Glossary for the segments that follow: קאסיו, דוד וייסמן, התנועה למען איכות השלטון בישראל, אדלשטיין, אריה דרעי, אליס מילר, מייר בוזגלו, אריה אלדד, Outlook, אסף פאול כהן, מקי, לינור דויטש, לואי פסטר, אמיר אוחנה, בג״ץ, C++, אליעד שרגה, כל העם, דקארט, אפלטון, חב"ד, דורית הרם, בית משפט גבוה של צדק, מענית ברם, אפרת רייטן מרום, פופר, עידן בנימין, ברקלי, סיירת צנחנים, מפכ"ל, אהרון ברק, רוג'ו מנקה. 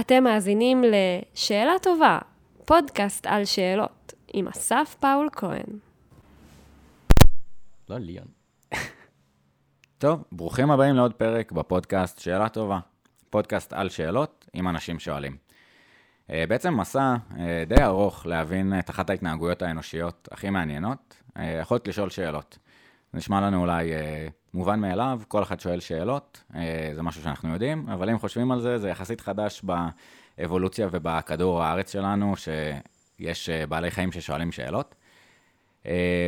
אתם מאזינים לשאלה טובה, פודקאסט על שאלות, עם אסף פאול כהן. לא ליאן. טוב, ברוכים הבאים לעוד פרק בפודקאסט שאלה טובה, פודקאסט על שאלות עם אנשים שואלים. בעצם מסע די ארוך להבין את אחת ההתנהגויות האנושיות הכי מעניינות, יכולת לשאול שאלות. נשמע לנו אולי מובן מאליו, כל אחד שואל שאלות, זה משהו שאנחנו יודעים, אבל אם חושבים על זה, זה יחסית חדש באבולוציה ובכדור הארץ שלנו, שיש בעלי חיים ששואלים שאלות.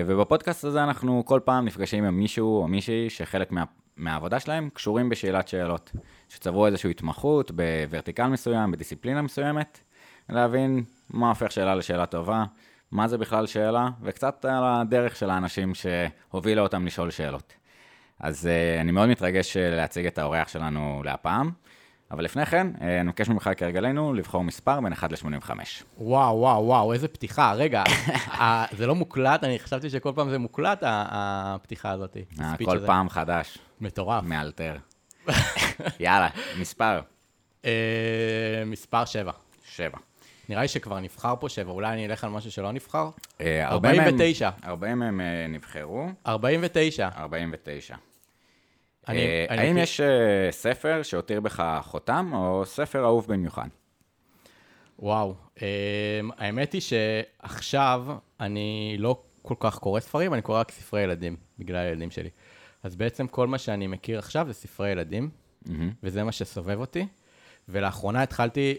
ובפודקאסט הזה אנחנו כל פעם נפגשים עם מישהו או מישהי שחלק מהעבודה שלהם קשורים בשאלת שאלות, שצברו איזושהי התמחות בוורטיקל מסוים, בדיסציפלינה מסוימת, להבין מה הופך שאלה לשאלה טובה, מה זה בכלל שאלה, וקצת על הדרך של האנשים שהובילו אותם לשאול שאלות. אז אני מאוד מתרגש להציג את האורח שלנו להפעם, אבל לפני כן, אני מבקש ממך כרגלנו לבחור מספר בין 1 ל-85. וואו, וואו, וואו, איזה פתיחה, רגע, זה לא מוקלט, אני חשבתי שכל פעם זה מוקלט, הפתיחה הזאת. כל פעם חדש. מטורף. מאלתר. יאללה, מספר. מספר 7. 7. נראה לי שכבר נבחר פה 7, אולי אני אלך על משהו שלא נבחר. 49. 40 מהם נבחרו. 49. האם יש ספר שהותיר בך חותם, או ספר אהוב במיוחד? וואו, האמת היא שעכשיו אני לא כל כך קורא ספרים, אני קורא רק ספרי ילדים, בגלל הילדים שלי. אז בעצם כל מה שאני מכיר עכשיו זה ספרי ילדים, וזה מה שסובב אותי. ולאחרונה התחלתי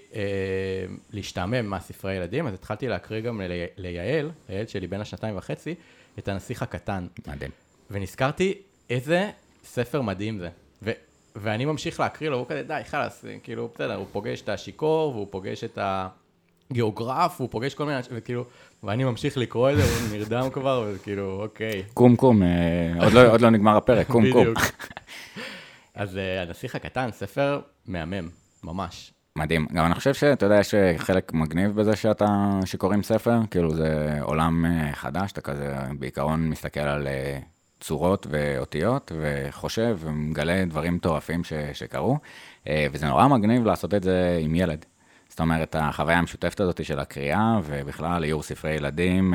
להשתעמם מהספרי ילדים, אז התחלתי להקריא גם ליאל, ליאל שלי בין 2.5, את הנסיך הקטן. מדהים. ונזכרתי איזה ספר מדהים זה. ואני ממשיך להקריא לו, והוא כזה, די, חלס, כאילו, בסדר, הוא פוגש את השיקור, והוא פוגש את הגיאוגרף, והוא פוגש כל מיני, וכאילו, ואני ממשיך לקרוא את זה, הוא נרדם כבר, וכאילו, אוקיי. קום, קום, עוד לא נגמר הפרק, קום, קום. אז הנסיך הקטן, ספר מהמם. ממש. מדהים. גם אני חושב שאתה יודע, יש חלק מגניב בזה שקוראים ספר, כאילו זה עולם חדש, אתה כזה בעיקרון מסתכל על צורות ואותיות, וחושב ומגלה דברים טורפים שקרו, וזה נורא מגניב לעשות את זה עם ילד. זאת אומרת, החוויה המשותפת הזאת של הקריאה, ובכלל איור ספרי ילדים,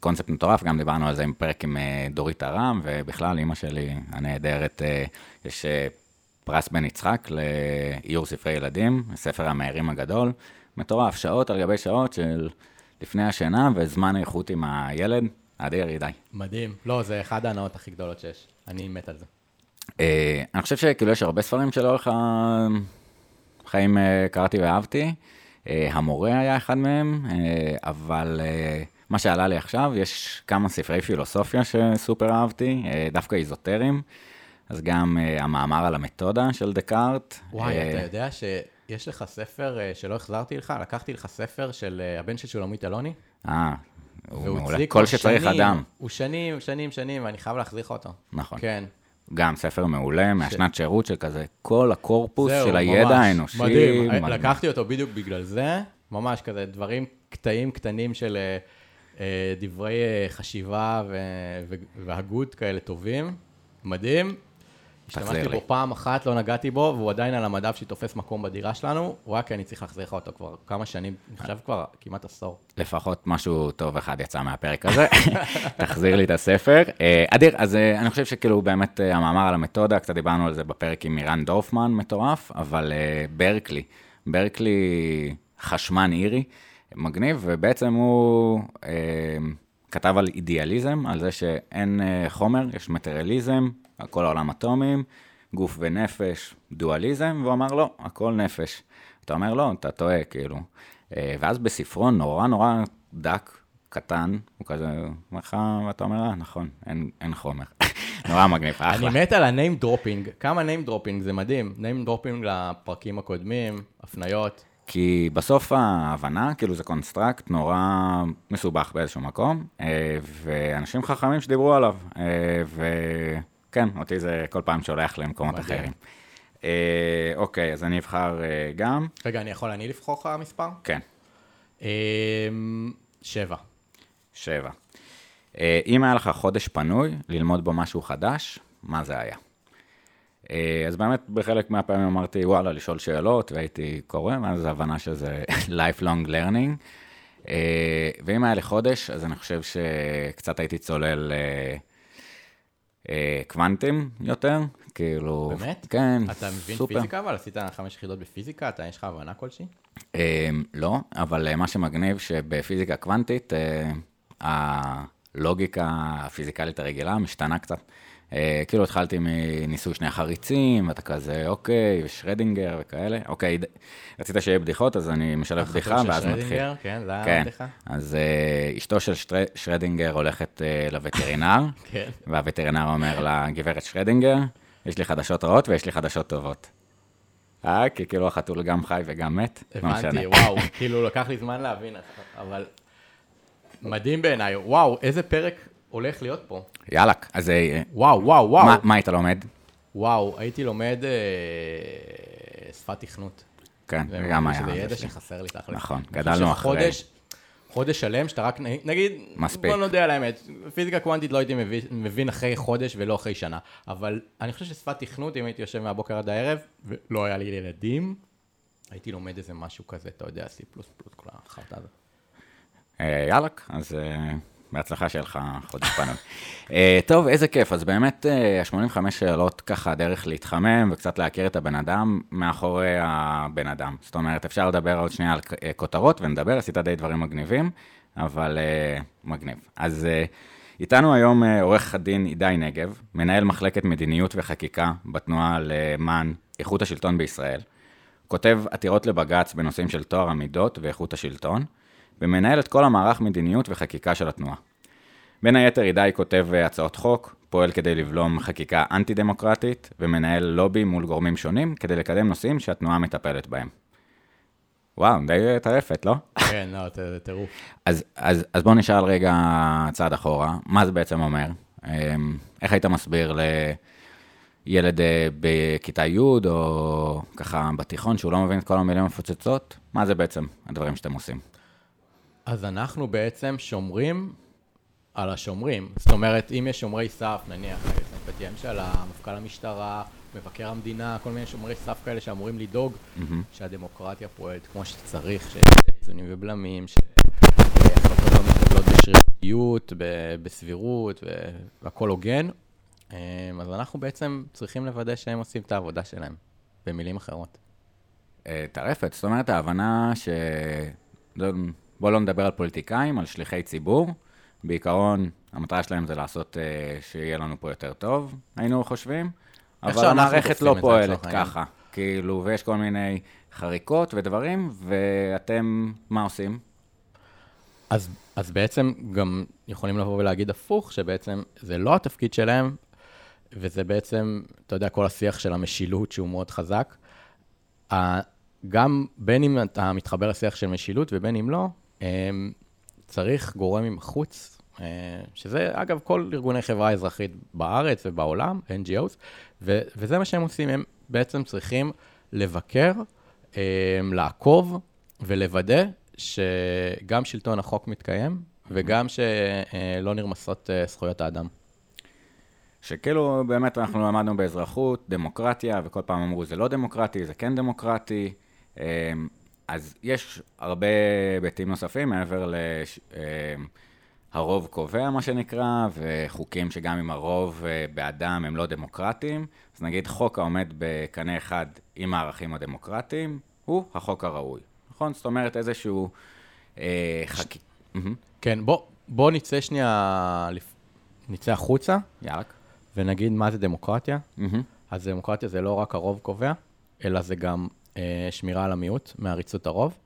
קונספט מטורף, גם דיברנו על זה עם פרק עם דורית הרם, ובכלל אמא שלי הנהדרת, יש פרס בן יצחק לאיור ספרי ילדים, ספר המהירים הגדול, מטורף, שעות על גבי שעות של לפני השינה וזמן איכות עם הילד, אדיר ידי. מדהים. לא, זה אחד ההנאות הכי גדולות שיש. אני מת על זה. אני חושב שכאילו יש הרבה ספרים שלאורך החיים קראתי ואהבתי, המורה היה אחד מהם, אבל מה שעלה לי עכשיו, יש כמה ספרי פילוסופיה שסופר אהבתי, דווקא איזוטריים, אז גם המאמר על המתודה של דקארט. וואי, אתה יודע שיש לך ספר שלא החזרתי לך, לקחתי לך ספר של הבן של שולמית אלוני. הוא מעולה, כל שצריך אדם. הוא שנים, ואני חייב להחזיר אותו. נכון. כן. גם ספר מעולה, מהשנת שירות של כזה, כל הקורפוס של הידע האנושי. מדהים, לקחתי אותו בדיוק בגלל זה, ממש כזה דברים, קטעים קטנים של דברי חשיבה והגות כאלה טובים. מדהים. השתמשתי בו פעם אחת, לא נגעתי בו, והוא עדיין על המדף שתופס מקום בדירה שלנו, הוא רק אני צריך להחזיר לך אותו כבר כמה שנים, עכשיו כבר כמעט עשור. לפחות משהו טוב אחד יצא מהפרק הזה, תחזיר לי את הספר. אדיר, אז אני חושב שכאילו באמת המאמר על המתודה, קצת דיברנו על זה בפרק עם מירן דורפמן, מטורף, אבל ברקלי, ברקלי חשמן אירי, מגניב, ובעצם הוא כתב על אידיאליזם, על זה שאין חומר, יש מטריאליזם, הכל העולם אטומים, גוף ונפש, דואליזם, והוא אמר לא, הכל נפש. אתה אומר לא, אתה טועה, כאילו. ואז בספרון נורא נורא דק, קטן, הוא כזה, ואתה אומר, נכון, אין חומר. נורא מגניב, אחלה. אני מת על ה-name dropping, כמה name dropping, זה מדהים. name dropping לפרקים הקודמים, הפניות. כי בסוף ההבנה, כאילו זה קונסטרקט נורא מסובך באיזשהו מקום, ואנשים חכמים שדיברו עליו, וכן, אותי זה כל פעם שהולך למקומות אחרים. אוקיי, אז אני אבחר גם. רגע, אני יכול אני לבחור לך מספר? כן. 7. אם היה לך חודש פנוי ללמוד בו משהו חדש, מה זה היה? אז באמת בחלק מהפעמים אמרתי, וואלה, לשאול שאלות, והייתי קורא, אז ההבנה שזה lifelong learning, ואם היה לחודש, אז אני חושב שקצת הייתי צולל קוונטים יותר, כאילו... באמת? כן, אתה מבין סופר. פיזיקה, אבל עשית 5 יחידות בפיזיקה, אתה יש לך הבנה כלשהי? לא, אבל מה שמגניב שבפיזיקה קוונטית, הלוגיקה הפיזיקלית הרגילה משתנה קצת. כאילו התחלתי מניסוי 2 חריצים, ואתה כזה, אוקיי, שרדינגר וכאלה. אוקיי, רצית שיהיה בדיחות, אז אני משלב בדיחה, ואז מתחיל. כן, זה היה בדיחה. אז אשתו של שרדינגר הולכת לווטרינר, והווטרינר אומר לה, גברת שרדינגר, יש לי חדשות רעות ויש לי חדשות טובות. כי כאילו החתול גם חי וגם מת. הבנתי, וואו, כאילו לקח לי זמן להבין, אבל מדהים בעיניי. וואו, איזה פרק... הולך להיות פה. יאלק, אז... וואו, וואו, וואו. מה היית לומד? וואו, הייתי לומד שפת תכנות. כן, גם היה. שזה ידע שחסר לי תכל'ס. נכון, גדלנו אחרי. חודש שלם, שאתה רק נגיד... מספיק. בוא נודע על האמת, פיזיקה קוונטית לא הייתי מבין אחרי חודש ולא אחרי שנה, אבל אני חושב ששפת תכנות, אם הייתי יושב מהבוקר עד הערב, ולא היה לי ילדים, הייתי לומד איזה משהו כזה, אתה יודע, C++, כל החרטה הזאת. יאלק, אז... בהצלחה שלך חודש פנוי. טוב, איזה כיף. אז באמת, 85 שאלות ככה דרך להתחמם וקצת להכיר את הבן אדם מאחורי הבן אדם. זאת אומרת, אפשר לדבר עוד שנייה על כותרות ונדבר, עשית די דברים מגניבים, אבל מגניב. אז איתנו היום עורך הדין הידי נגב, מנהל מחלקת מדיניות וחקיקה בתנועה למען איכות השלטון בישראל, כותב עתירות לבג"ץ בנושאים של טוהר המידות ואיכות השלטון, ומנהל את כל המערך מדיניות וחקיקה של התנועה. בין היתר, הידי כותב הצעות חוק, פועל כדי לבלום חקיקה אנטי-דמוקרטית, ומנהל לובי מול גורמים שונים כדי לקדם נושאים שהתנועה מטפלת בהם. וואו, די טרפת, לא? כן, לא, תראו. אז בואו נשאל רגע צעד אחורה, מה זה בעצם אומר? איך היית מסביר לילד בכיתה י' או ככה בתיכון, שהוא לא מבין את כל המילים המפוצצות? מה זה בעצם הדברים שאתם עושים? אז אנחנו בעצם שומרים על השומרים. זאת אומרת, אם יש שומרי סף, נניח, פתי המשלה, מפכ"ל המשטרה, מבקר המדינה, כל מיני שומרי סף כאלה שאמורים לדאוג שהדמוקרטיה פועלת כמו שצריך, שיש איזונים ובלמים, שהחלטות לא מתקבלות בשרירותיות, בסבירות, והכל הוגן, אז אנחנו בעצם צריכים לוודא שהם עושים את העבודה שלהם, במילים אחרות. טרפת, זאת אומרת, ההבנה ש... בוא לא נדבר על פוליטיקאים, על שליחי ציבור. בעיקרון, המטרה שלהם זה לעשות שיהיה לנו פה יותר טוב, היינו חושבים. אבל המערכת לא פועלת ככה. כאילו, ויש כל מיני חריקות ודברים, ואתם מה עושים? אז בעצם גם יכולים לבוא ולהגיד הפוך, שבעצם זה לא התפקיד שלהם, וזה בעצם, אתה יודע, כל השיח של המשילות שהוא מאוד חזק. גם בין אם אתה מתחבר לשיח של משילות ובין אם לא, צריך גורם מבחוץ, שזה אגב כל ארגוני חברה אזרחית בארץ ובעולם, NGOs, וזה מה שהם עושים, הם בעצם צריכים לבקר, לעקוב ולוודא שגם שלטון החוק מתקיים, וגם שלא נרמסות זכויות האדם. שכאילו באמת אנחנו למדנו באזרחות, דמוקרטיה, וכל פעם אמרו זה לא דמוקרטי, זה כן דמוקרטי, אז יש הרבה היבטים נוספים מעבר לרוב קובע, מה שנקרא, וחוקים שגם אם הרוב באדם הם לא דמוקרטיים, אז נגיד חוק העומד בקנה אחד עם הערכים הדמוקרטיים, הוא החוק הראוי. נכון? זאת אומרת איזשהו חקיקה. כן, בוא נצא שנייה, נצא החוצה. יאלק. ונגיד מה זה דמוקרטיה. אז דמוקרטיה זה לא רק הרוב קובע, אלא זה גם... שמירה על המיעוט, מעריצות הרוב,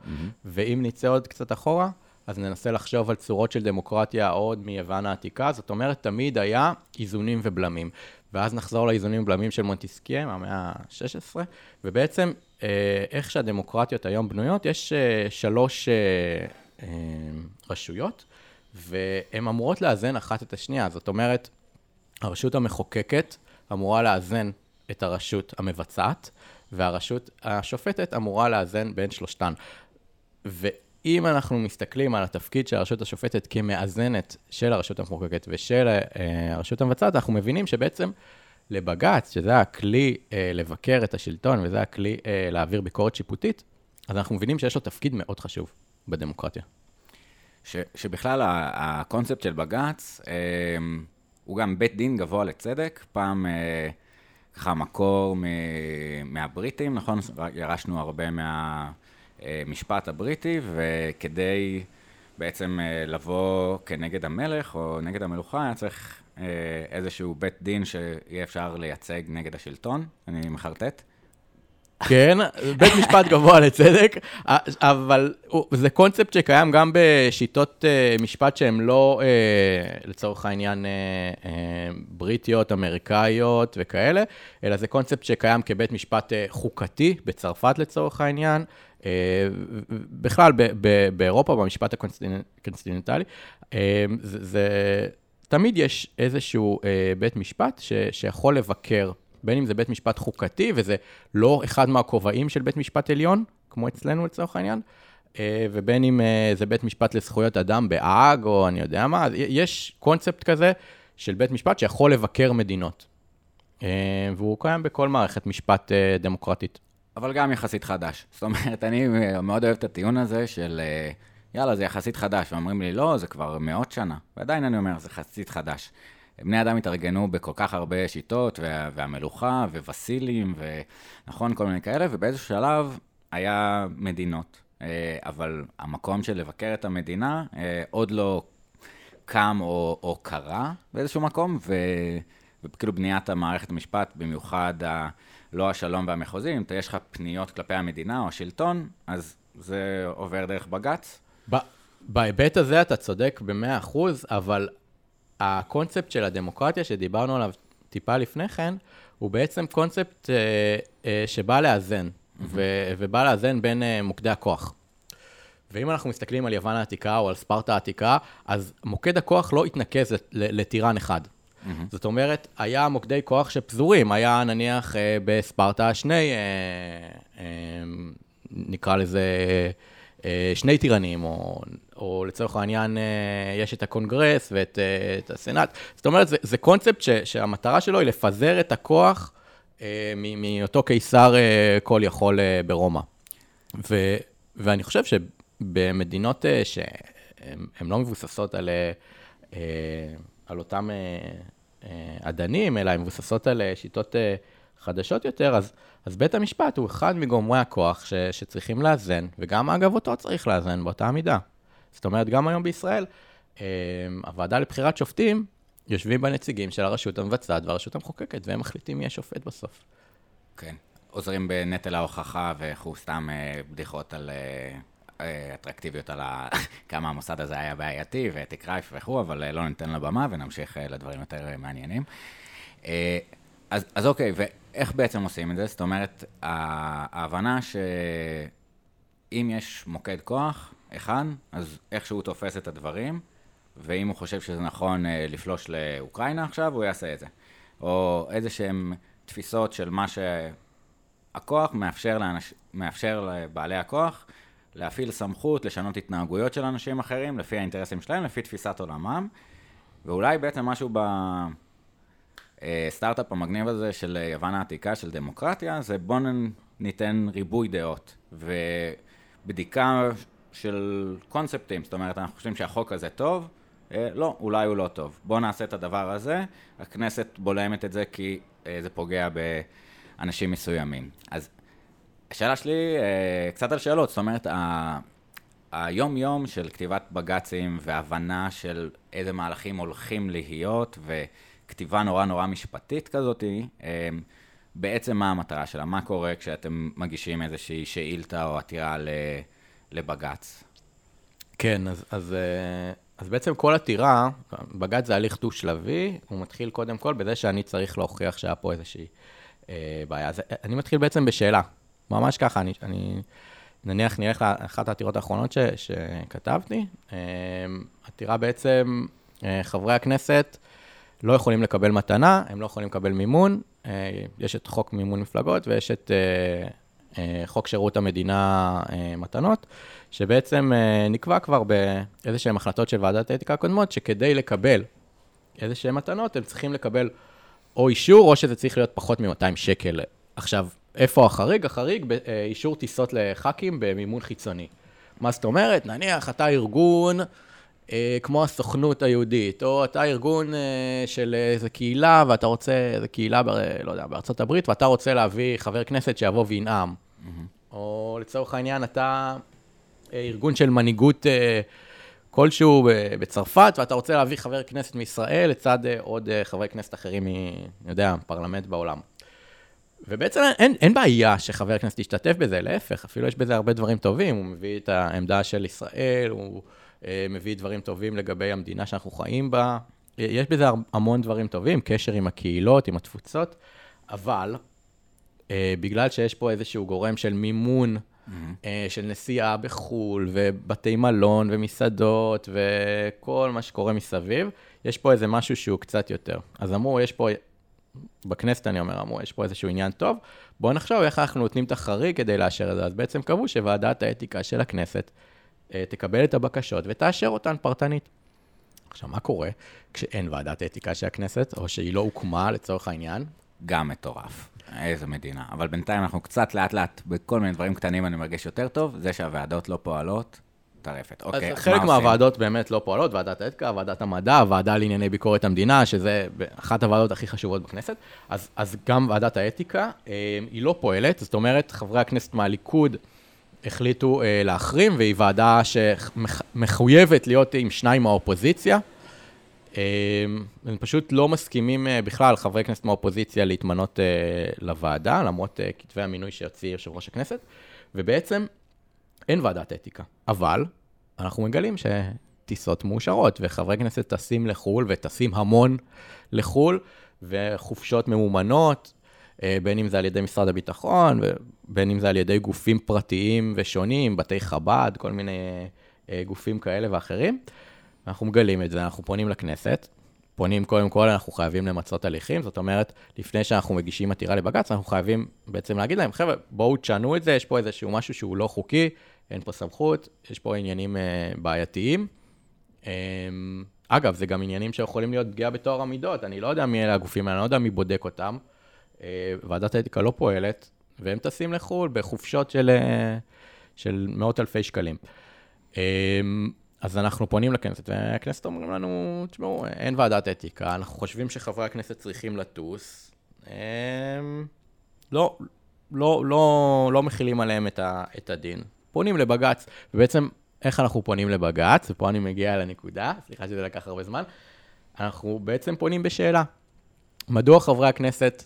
ואם נצא עוד קצת אחורה, אז ננסה לחשוב על צורות של דמוקרטיה עוד מיוון העתיקה, זאת אומרת, תמיד היה איזונים ובלמים, ואז נחזור לאיזונים ובלמים של מונטסקיה, מהמאה ה-16, ובעצם, איך שהדמוקרטיות היום בנויות, יש 3 רשויות, והן אמורות לאזן אחת את השנייה, זאת אומרת, הרשות המחוקקת אמורה לאזן את הרשות המבצעת, והרשות השופטת אמורה לאזן בין שלושתן. ואם אנחנו מסתכלים על התפקיד של הרשות השופטת כמאזנת של הרשות המחוקקת ושל הרשות המבצעת, אנחנו מבינים שבעצם לבג"ץ, שזה הכלי לבקר את השלטון, וזה הכלי להעביר ביקורת שיפוטית, אז אנחנו מבינים שיש לו תפקיד מאוד חשוב בדמוקרטיה. שבכלל הקונספט של בג"ץ, הוא גם בית דין גבוה לצדק, פעם ככה מקור מהבריטים, נכון? ירשנו הרבה מהמשפט הבריטי, וכדי בעצם לבוא כנגד המלך או נגד המלוכה, היה צריך איזשהו בית דין שיהיה אפשר לייצג נגד השלטון, אני מחרטט. כן, בית משפט גבוה לצדק, אבל זה קונספט שקיים גם בשיטות משפט שהן לא, לצורך העניין, בריטיות, אמריקאיות וכאלה, אלא זה קונספט שקיים כבית משפט חוקתי בצרפת לצורך העניין, בכלל באירופה, במשפט הקונסטיננטלי, זה תמיד יש איזשהו בית משפט שיכול לבקר, בין אם זה בית משפט חוקתי, וזה לא אחד מהכובעים של בית משפט עליון, כמו אצלנו לצורך העניין, ובין אם זה בית משפט לזכויות אדם בהאג, או אני יודע מה, יש קונספט כזה של בית משפט שיכול לבקר מדינות, והוא קיים בכל מערכת משפט דמוקרטית. אבל גם יחסית חדש. זאת אומרת, אני מאוד אוהב את הטיעון הזה של, יאללה, זה יחסית חדש, ואומרים לי, לא, זה כבר מאות שנה, ועדיין אני אומר, זה יחסית חדש. בני אדם התארגנו בכל כך הרבה שיטות, והמלוכה, ווסילים, ונכון, כל מיני כאלה, ובאיזשהו שלב היה מדינות. אבל המקום של לבקר את המדינה עוד לא קם או קרה באיזשהו מקום, וכאילו בניית המערכת המשפט, במיוחד לא השלום והמחוזים, אתה יש לך פניות כלפי המדינה או השלטון, אז זה עובר דרך בג"ץ. בהיבט הזה אתה צודק ב-100%, אבל הקונספט של הדמוקרטיה שדיברנו עליו טיפה לפני כן, הוא בעצם קונספט שבא לאזן, ובא לאזן בין מוקדי הכוח. ואם אנחנו מסתכלים על יוון העתיקה או על ספרטה העתיקה, אז מוקד הכוח לא התנקז לטירן אחד. זאת אומרת, היה מוקדי כוח שפזורים, היה נניח בספרטה נקרא לזה שני טירנים, או לצורך העניין יש את הקונגרס ואת הסנאט. זאת אומרת, זה קונספט שהמטרה שלו היא לפזר את הכוח מאותו קיסר כל יכול ברומא. ואני חושב שבמדינות שהן לא מבוססות על אותם עדנים, אלא הן מבוססות על שיטות חדשות יותר, אז בית המשפט הוא אחד מגומרי הכוח שצריכים לאזן, וגם אגב אותו צריך לאזן באותה מידה. זאת אומרת, גם היום בישראל, הוועדה לבחירת שופטים יושבים בנציגים של הרשות המבצעת והרשות המחוקקת, והם מחליטים מי יהיה שופט בסוף. כן, עוזרים בנטל ההוכחה וכו סתם בדיחות על אטרקטיביות על כמה המוסד הזה היה בעייתי ותקרייף וכו, אבל לא ניתן לבמה ונמשיך לדברים יותר מעניינים. אז אוקיי, ואיך בעצם עושים את זה? זאת אומרת, ההבנה שאם יש מוקד כוח אחד, אז איך שהוא תופס את הדברים, ואם הוא חושב שזה נכון לפלוש לאוקראינה עכשיו, הוא יעשה את זה. או איזה שהן תפיסות של מה שהכוח מאפשר לבעלי הכוח, להפעיל סמכות, לשנות התנהגויות של אנשים אחרים, לפי האינטרסים שלהם, לפי תפיסת עולמם, ואולי בעצם משהו בסטארט-אפ המגניב הזה של יוון העתיקה, של דמוקרטיה, זה בוא ניתן ריבוי דעות, ובדיקה של קונספטים, זאת אומרת, אנחנו חושבים שהחוק הזה טוב, לא, אולי הוא לא טוב. בואו נעשה את הדבר הזה, הכנסת בולמת את זה כי זה פוגע באנשים מסוימים. אז השאלה שלי, קצת על שאלות, זאת אומרת, היום-יום של כתיבת בג"צים והבנה של איזה מהלכים הולכים להיות, וכתיבה נורא נורא משפטית כזאת, בעצם מה המטרה שלה? מה קורה כשאתם מגישים איזושהי שאילתה או עתירה לבג"ץ? כן, אז בעצם כל עתירה, בג"ץ זה הליך דו-שלבי, הוא מתחיל קודם כל בזה שאני צריך להוכיח שהיה פה איזושהי בעיה. אז אני מתחיל בעצם בשאלה, ממש ככה, אני נניח נלך לאחת העתירות האחרונות שכתבתי, עתירה בעצם, חברי הכנסת לא יכולים לקבל מתנה, הם לא יכולים לקבל מימון, יש את חוק מימון מפלגות ויש את חוק שירות המדינה מתנות, שבעצם נקבע כבר באיזה שהן החלטות של ועדת האתיקה הקודמות, שכדי לקבל איזה שהן מתנות, הם צריכים לקבל או אישור, או שזה צריך להיות פחות מ-200 שקל. עכשיו, איפה החריג? החריג באישור טיסות לח"כים במימון חיצוני. מה זאת אומרת? נניח, אתה ארגון כמו הסוכנות היהודית, או אתה ארגון של איזו קהילה, ואתה רוצה, איזו קהילה, לא יודע, בארצות הברית, ואתה רוצה להביא חבר כנסת שיבוא וינעם. או לצורך העניין, אתה ארגון של מנהיגות כלשהו בצרפת, ואתה רוצה להביא חבר כנסת מישראל לצד עוד חברי כנסת אחרים מפרלמנט בעולם. ובעצם אין בעיה שחבר כנסת ישתתף בזה, להפך, אפילו יש בזה הרבה דברים טובים, הוא מביא את העמדה של ישראל, הוא מביא דברים טובים לגבי המדינה שאנחנו חיים בה, יש בזה המון דברים טובים, קשר עם הקהילות, עם התפוצות, אבל בגלל שיש פה איזשהו גורם של מימון, של נסיעה בחול, ובתי מלון, ומסעדות, וכל מה שקורה מסביב, יש פה איזה משהו שהוא קצת יותר. אז אמרו, יש פה, בכנסת אני אומר, אמרו, יש פה איזשהו עניין טוב, בואו נחשוב איך אנחנו נותנים את החריג כדי לאשר את זה. אז בעצם קבעו שוועדת האתיקה של הכנסת תקבל את הבקשות ותאשר אותן פרטנית. עכשיו, מה קורה כשאין ועדת האתיקה של הכנסת, או שהיא לא הוקמה לצורך העניין? גם מטורף. איזו מדינה. אבל בינתיים אנחנו קצת לאט לאט, בכל מיני דברים קטנים אני מרגיש יותר טוב, זה שהוועדות לא פועלות, טרפת. אוקיי, אז חלק מהוועדות באמת לא פועלות, ועדת האתיקה, ועדת המדע, ועדה לענייני ביקורת המדינה, שזה אחת הוועדות הכי חשובות בכנסת, אז גם ועדת האתיקה, היא לא פועלת, זאת אומרת, חברי הכנסת מהליכוד החליטו להחרים, והיא ועדה שמחויבת להיות עם שניים מהאופוזיציה, הם פשוט לא מסכימים בכלל חברי כנסת מהאופוזיציה להתמנות לוועדה, למרות כתבי המינוי שיוציא יושב ראש הכנסת, ובעצם אין ועדת אתיקה. אבל אנחנו מגלים שטיסות מאושרות, וחברי כנסת טסים לחול וטסים המון לחול, וחופשות ממומנות, בין אם זה על ידי משרד הביטחון, בין אם זה על ידי גופים פרטיים ושונים, בתי חב"ד, כל מיני גופים כאלה ואחרים. אנחנו מגלים את זה, אנחנו פונים לכנסת, פונים קודם כל, אנחנו חייבים למצות הליכים, זאת אומרת, לפני שאנחנו מגישים עתירה לבג"ץ, אנחנו חייבים בעצם להגיד להם, חבר'ה, בואו תשנו את זה, יש פה איזשהו משהו שהוא לא חוקי, אין פה סמכות, יש פה עניינים בעייתיים. אגב, זה גם עניינים שיכולים להיות פגיעה בטוהר המידות, אני לא יודע מי אלה הגופים, אני לא יודע מי בודק אותם, ועדת האתיקה לא פועלת, והם טסים לחול בחופשות של מאות אלפי שקלים. אז אנחנו פונים לכנסת, והכנסת אומרים לנו, תשמעו, אין ועדת אתיקה, אנחנו חושבים שחברי הכנסת צריכים לטוס, לא מכילים עליהם את הדין. פונים לבג"ץ, ובעצם איך אנחנו פונים לבג"ץ, ופה אני מגיע לנקודה, סליחה שזה לקח הרבה זמן, אנחנו בעצם פונים בשאלה, מדוע חברי הכנסת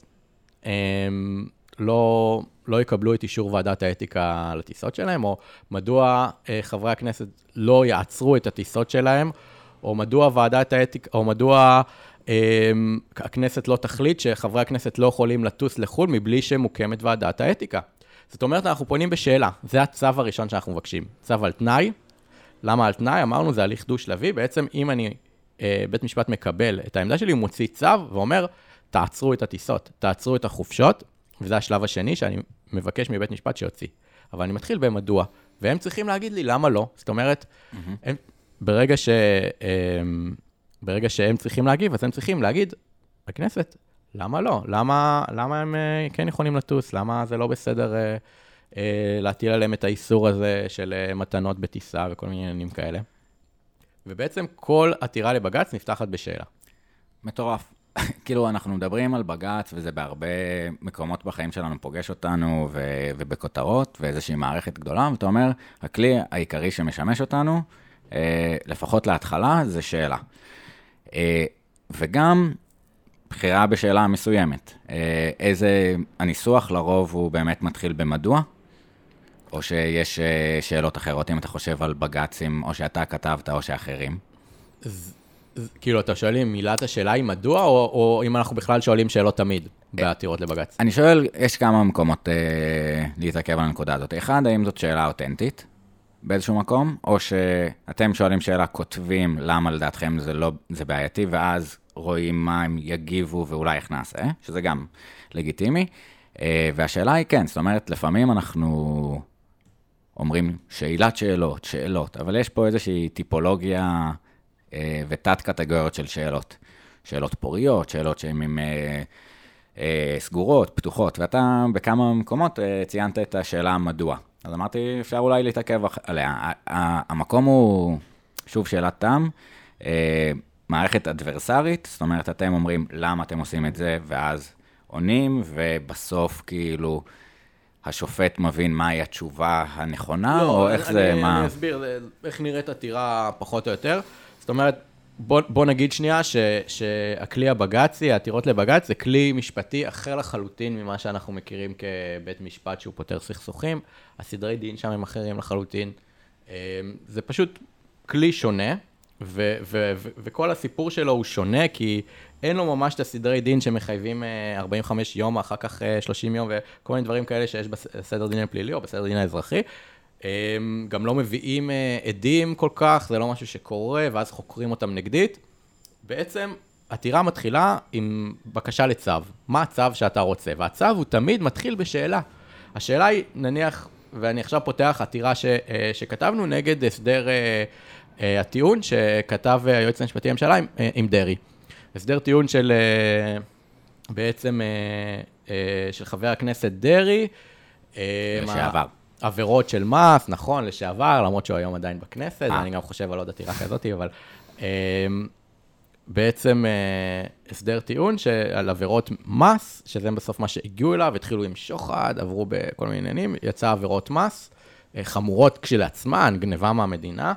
לא יקבלו את אישור ועדת האתיקה לטיסות שלהם, או מדוע חברי הכנסת לא יעצרו את הטיסות שלהם, או מדוע ועדת האתיקה, או מדוע הכנסת לא תחליט שחברי הכנסת לא יכולים לטוס לחול מבלי שמוקמת ועדת האתיקה. זאת אומרת, אנחנו פונים בשאלה, זה הצו הראשון שאנחנו מבקשים, צו על תנאי. למה על תנאי? אמרנו, זה הליך דו-שלבי, בעצם אם אני, בית משפט מקבל את העמדה שלי, הוא מוציא צו ואומר, תעצרו את הטיסות, תעצרו את החופשות, וזה השלב השני שאני מבקש מבית משפט שיוציא. אבל אני מתחיל במדוע, והם צריכים להגיד לי למה לא. זאת אומרת, הם, ברגע שהם צריכים להגיב, אז הם צריכים להגיד לכנסת, למה לא? למה הם כן יכולים לטוס? למה זה לא בסדר להטיל עליהם את האיסור הזה של מתנות בטיסה וכל מיני עניינים כאלה? ובעצם כל עתירה לבג"ץ נפתחת בשאלה. מטורף. כאילו אנחנו מדברים על בג"ץ, וזה בהרבה מקומות בחיים שלנו פוגש אותנו, ובכותרות, ואיזושהי מערכת גדולה, ואתה אומר, הכלי העיקרי שמשמש אותנו, לפחות להתחלה, זה שאלה. וגם בחירה בשאלה מסוימת. איזה הניסוח לרוב הוא באמת מתחיל במדוע, או שיש שאלות אחרות, אם אתה חושב על בג"צים, או שאתה כתבת, או שאחרים? כאילו, אתה שואל אם מילת השאלה היא מדוע, או אם אנחנו בכלל שואלים שאלות תמיד בעתירות לבג"ץ? אני שואל, יש כמה מקומות להתעכב על הנקודה הזאת. אחד, האם זאת שאלה אותנטית באיזשהו מקום, או שאתם שואלים שאלה, כותבים למה לדעתכם זה בעייתי, ואז רואים מה הם יגיבו ואולי איך נעשה, שזה גם לגיטימי. והשאלה היא כן, זאת אומרת, לפעמים אנחנו אומרים שאלות, אבל יש פה איזושהי טיפולוגיה ותת קטגוריות של שאלות, שאלות פוריות, שאלות שהן עם סגורות, פתוחות, ואתה בכמה מקומות ציינת את השאלה מדוע. אז אמרתי, אפשר אולי להתעכב עליה. המקום הוא, שוב, שאלת תם, מערכת אדברסרית, זאת אומרת, אתם אומרים למה אתם עושים את זה, ואז עונים, ובסוף כאילו השופט מבין מהי התשובה הנכונה, או איך זה, מה... אני אסביר איך נראית עתירה פחות או יותר. זאת אומרת, בוא נגיד שנייה שהכלי הבג"צי, העתירות לבג"ץ, זה כלי משפטי אחר לחלוטין ממה שאנחנו מכירים כבית משפט שהוא פותר סכסוכים. הסדרי דין שם הם אחרים לחלוטין. זה פשוט כלי שונה, וכל הסיפור שלו הוא שונה, כי אין לו ממש את הסדרי דין שמחייבים 45 יום, אחר כך 30 יום, וכל מיני דברים כאלה שיש בסדר דין הפלילי או בסדר דין האזרחי. גם לא מביאים עדים כל כך, זה לא משהו שקורה, ואז חוקרים אותם נגדית. בעצם, עתירה מתחילה עם בקשה לצו. מה הצו שאתה רוצה? והצו הוא תמיד מתחיל בשאלה. השאלה היא, נניח, ואני עכשיו פותח עתירה שכתבנו נגד הסדר הטיעון שכתב היועץ המשפטי לממשלה עם דרעי. הסדר טיעון של בעצם של חבר הכנסת דרעי. לשעבר. עבירות של מס, נכון, לשעבר, למרות שהוא היום עדיין בכנסת, ואני גם חושב על עוד עתירה כזאת, אבל בעצם הסדר טיעון על עבירות מס, שזה בסוף מה שהגיעו אליו, התחילו עם שוחד, עברו בכל מיני עניינים, יצא עבירות מס, חמורות כשלעצמן, גניבה מהמדינה,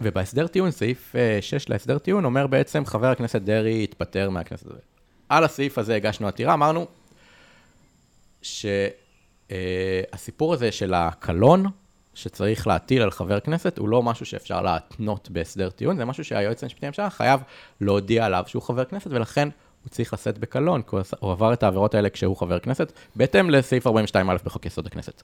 ובהסדר טיעון, סעיף 6 להסדר טיעון, אומר בעצם חבר הכנסת דרעי התפטר מהכנסת. על הסעיף הזה הגשנו עתירה, אמרנו הסיפור הזה של הקלון שצריך להטיל על חבר כנסת, הוא לא משהו שאפשר להתנות בהסדר טיעון, זה משהו שהיועץ המשפטי לממשלה חייב להודיע עליו שהוא חבר כנסת, ולכן הוא צריך לשאת בקלון, כי הוא עבר את העבירות האלה כשהוא חבר כנסת, בהתאם לסעיף 42א בחוק יסוד הכנסת.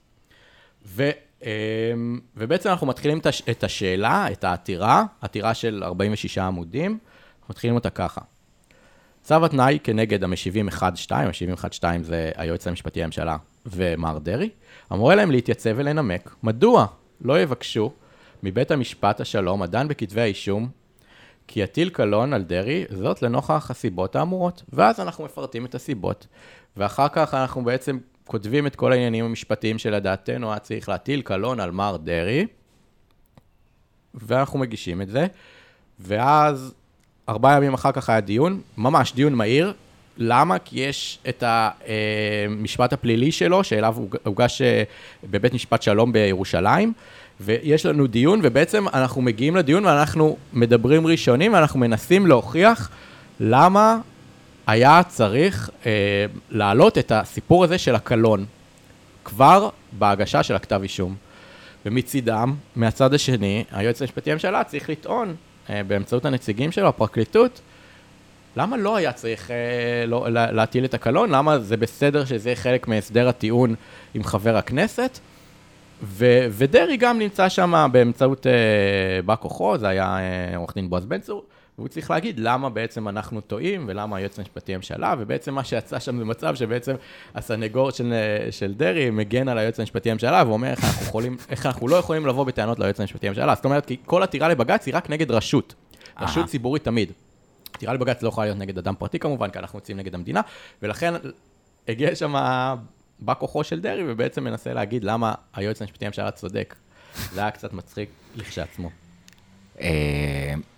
ובעצם אנחנו מתחילים את השאלה, את העתירה, עתירה של 46 עמודים, אנחנו מתחילים אותה ככה. צו התנאי כנגד המשיבים 1-2, המשיבים 1-2 זה היועץ המשפטי לממשלה ומר דרעי, אמרו להם להתייצב ולנמק. מדוע לא יבקשו מבית המשפט השלום, הדן בכתבי האישום, כי יטיל קלון על דרעי, זאת לנוכח הסיבות האמורות. ואז אנחנו מפרטים את הסיבות, ואחר כך אנחנו בעצם כותבים את כל העניינים המשפטיים שלדעתנו, צריך להטיל קלון על מר דרעי, ואנחנו מגישים את זה, ואז 4 ימים אחר כך היה דיון, ממש דיון מהיר. למה? כי יש את המשפט הפלילי שלו, שאליו הוגש בבית משפט שלום בירושלים, ויש לנו דיון, ובעצם אנחנו מגיעים לדיון, ואנחנו מדברים ראשונים, ואנחנו מנסים להוכיח למה היה צריך להעלות את הסיפור הזה של הקלון, כבר בהגשה של הכתב אישום. ומצידם, מהצד השני, היועץ המשפטי לממשלה צריך לטעון, באמצעות הנציגים שלו, הפרקליטות, למה לא היה צריך להטיל את הקלון? למה זה בסדר שזה חלק מהסדר הטיעון עם חבר הכנסת? ודרי גם נמצא שם באמצעות בא כוחו, זה היה עורך דין בועז בן צור, והוא צריך להגיד למה בעצם אנחנו טועים ולמה היועץ המשפטי לממשלה, ובעצם מה שיצא שם זה מצב שבעצם הסנגור של דרי מגן על היועץ המשפטי לממשלה, ואומר איך אנחנו לא יכולים לבוא בטענות ליועץ המשפטי לממשלה. זאת אומרת, כי כל עתירה לבג"ץ היא רק נגד רשות, רשות ציבורית תמיד. עתירה לבג"ץ לא יכולה להיות נגד אדם פרטי כמובן, כי אנחנו יוצאים נגד המדינה, ולכן הגיע שם בא כוחו של דרעי, ובעצם מנסה להגיד למה היועץ המשפטי לממשלה צודק. זה היה קצת מצחיק לכשעצמו.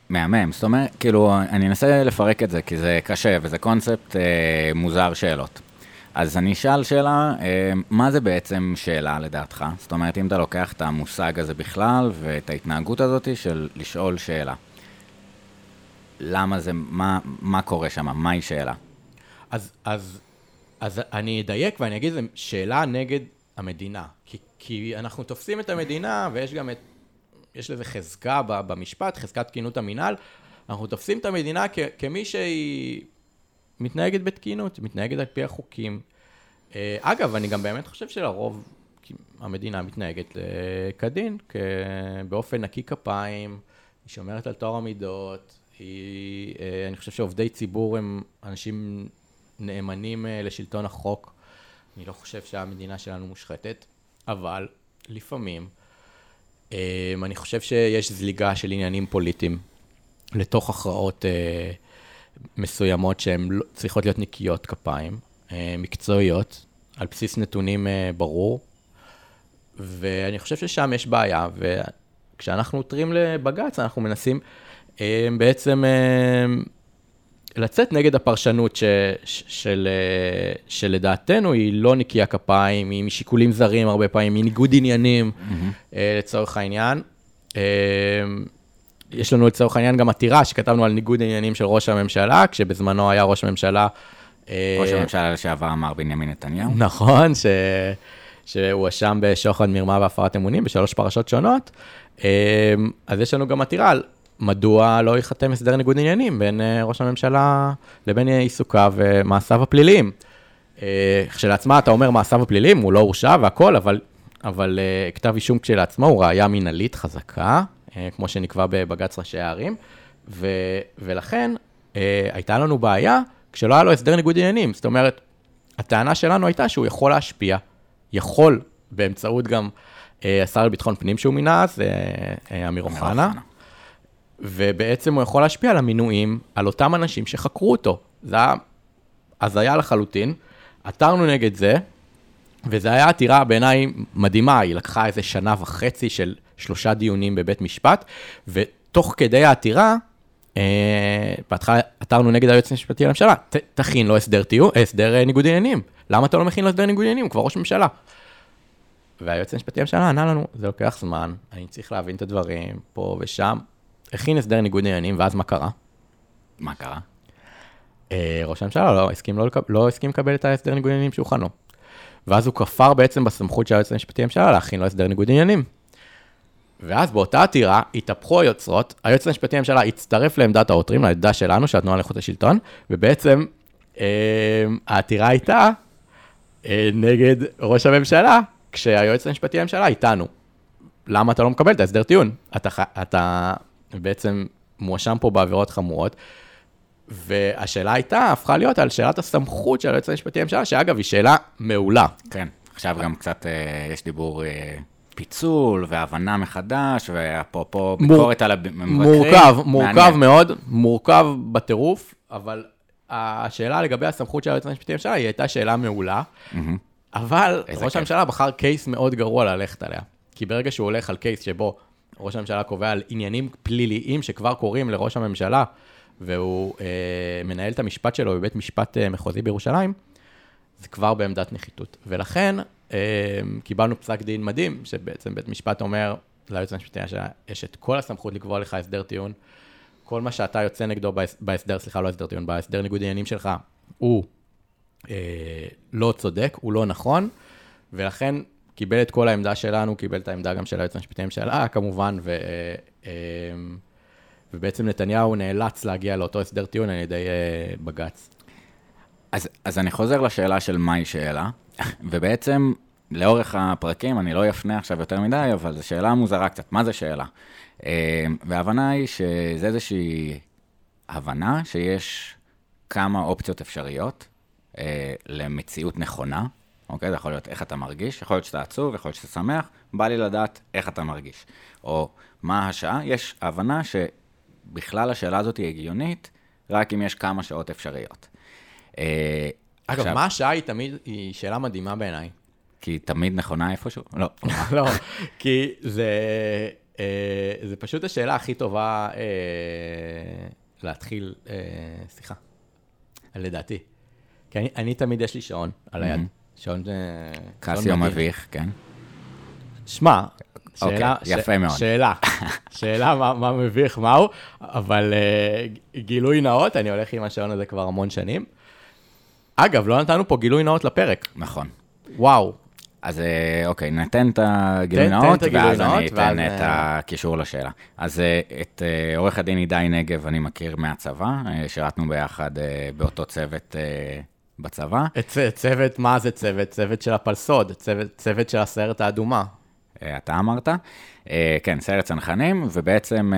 מהמם, זאת אומרת, כאילו, אני אנסה לפרק את זה, כי זה קשה, וזה קונספט מוזר שאלות. אז אני אשאל שאלה, מה זה בעצם שאלה לדעתך? זאת אומרת, אם אתה לוקח את המושג הזה בכלל, ואת ההתנהגות הזאת של לשאול שאלה. למה זה, מה קורה שם? מהי שאלה? אז אני אדייק ואני אגיד, זה שאלה נגד המדינה. כי אנחנו תופסים את המדינה, ויש גם יש לזה חזקה במשפט, חזקת תקינות המינהל. אנחנו תופסים את המדינה כמי שהיא מתנהגת בתקינות, מתנהגת על פי החוקים. אגב, אני גם באמת חושב שלרוב המדינה מתנהגת כדין, באופן נקי כפיים, היא שומרת על טוהר המידות, אני חושב שעובדי ציבור הם אנשים נאמנים לשלטון החוק. אני לא חושב שהמדינה שלנו מושחתת, אבל לפעמים אני חושב שיש זליגה של עניינים פוליטיים, לתוך הכרעות מסוימות שהן צריכות להיות נקיות כפיים, מקצועיות, על בסיס נתונים ברור, ואני חושב ששם יש בעיה, וכשאנחנו עותרים לבג"ץ, אנחנו מנסים בעצם לצאת נגד הפרשנות שלדעתנו היא לא נקייה כפיים, היא משיקולים זרים הרבה פעמים, היא ניגוד עניינים לצורך העניין. יש לנו לצורך העניין גם עתירה שכתבנו על ניגוד עניינים של ראש הממשלה, כשבזמנו היה ראש הממשלה. ראש הממשלה לשעבר אמר בנימין נתניהו. נכון, שהוא אשם בשוחד, מרמה והפרת אמונים בשלוש פרשות שונות. אז יש לנו גם עתירה על מדוע לא ייחתם הסדר ניגוד עניינים בין ראש הממשלה לבין עיסוקיו ומעשיו הפליליים. כשלעצמה אתה אומר מעשיו הפליליים, הוא לא הורשע והכל, אבל כתב אישום כשלעצמו הוא ראייה מנהלית חזקה, כמו שנקבע בבג"ץ ראשי הערים, ולכן הייתה לנו בעיה כשלא היה לו הסדר ניגוד עניינים. זאת אומרת, הטענה שלנו הייתה שהוא יכול להשפיע, יכול באמצעות גם השר לביטחון פנים שהוא מינה, זה אמיר אוחנה. ובעצם הוא יכול להשפיע על המינויים, על אותם אנשים שחקרו אותו. זה היה הזיה לחלוטין, עתרנו נגד זה, וזה היה עתירה בעיניי מדהימה, היא לקחה איזה 1.5 שנה של 3 דיונים בבית משפט, ותוך כדי העתירה, בהתחלה עתרנו נגד היועץ המשפטי לממשלה, תכין לו הסדר ניגוד עניינים, למה אתה לא מכין לו הסדר ניגוד עניינים, הוא כבר ראש ממשלה. והיועץ המשפטי לממשלה ענה לנו, זה לוקח זמן, אני צריך להבין את הדברים פה ושם, הכין הסדר ניגוד עניינים, ואז מה קרה? מה קרה? ראש הממשלה לא הסכים לקבל את ההסדר ניגוד עניינים שהוא חנו. ואז הוא כפר בעצם בסמכות של היועץ המשפטי לממשלה להכין לו הסדר ניגוד עניינים. ואז באותה עתירה התהפכו היוצרות, היועץ המשפטי לממשלה הצטרף לעמדת העותרים, לעמדה שלנו, של התנועה לאיכות השלטון, ובעצם העתירה הייתה נגד ראש הממשלה, כשהיועץ המשפטי לממשלה איתנו. למה אתה לא מקבל את ההסדר טיעון? אתה בעצם מואשם פה בעבירות חמורות, והשאלה הייתה, הפכה להיות על שאלת הסמכות של היועץ המשפטי לממשלה, שאגב, היא שאלה מעולה. כן, עכשיו גם קצת יש דיבור פיצול והבנה מחדש, ואפרופו ביקורת על המבקרים. מורכב מאוד, מורכב בטירוף, אבל השאלה לגבי הסמכות של היועץ המשפטי לממשלה, היא הייתה שאלה מעולה, אבל ראש הממשלה בחר קייס מאוד גרוע ללכת עליה, כי ברגע שהוא הולך על קייס שבו ראש הממשלה קובע על עניינים פליליים שכבר קוראים לראש הממשלה, והוא מנהל את המשפט שלו בבית משפט מחוזי בירושלים, זה כבר בעמדת נחיתות. ולכן קיבלנו פסק דין מדהים, שבעצם בית משפט אומר ליועץ המשפטי שיש את כל הסמכות לקבוע לך הסדר טיעון, כל מה שאתה יוצא נגדו בהסדר, סליחה, לא הסדר טיעון, בהסדר ניגוד עניינים שלך, הוא לא צודק, הוא לא נכון, ולכן קיבל את כל העמדה שלנו, קיבל את העמדה גם של היועץ המשפטי לממשלה, כמובן, ובעצם נתניהו נאלץ להגיע לאותו הסדר טיעון על ידי בג"ץ. אז אני חוזר לשאלה של מהי שאלה, ובעצם לאורך הפרקים, אני לא יפנה עכשיו יותר מדי, אבל זו שאלה מוזרה קצת, מה זה שאלה? וההבנה היא שזה איזושהי הבנה שיש כמה אופציות אפשריות למציאות נכונה, אוקיי, זה יכול להיות איך אתה מרגיש, יכול להיות שאתה עצוב, יכול להיות שאתה שמח, בא לי לדעת איך אתה מרגיש. או מה השעה, יש הבנה שבכלל השאלה הזאת היא הגיונית, רק אם יש כמה שעות אפשריות. אגב, מה השעה היא תמיד, היא שאלה מדהימה בעיניי. כי היא תמיד נכונה איפשהו? לא. לא, כי זה פשוט השאלה הכי טובה להתחיל, סליחה, לדעתי. כי אני תמיד יש לי שעון על היד. שעון קאסיו מביך, כן. שמע, שאלה, יפה מאוד. שאלה מה מביך, מהו, אבל גילוי נאות, אני הולך עם השעון הזה כבר המון שנים. אגב, לא נתנו פה גילוי נאות לפרק. נכון. וואו. אז אוקיי, נתן את הגילוי נאות, ואז אני אתן את הקישור לשאלה. אז את עורך הדין הידי נגב אני מכיר מהצבא, שירתנו ביחד באותו צוות בצבא. צוות, מה זה צוות? צוות של הפלסוד, צוות של הסיירת האדומה. אתה אמרת? כן, סיירת צנחנים, ובעצם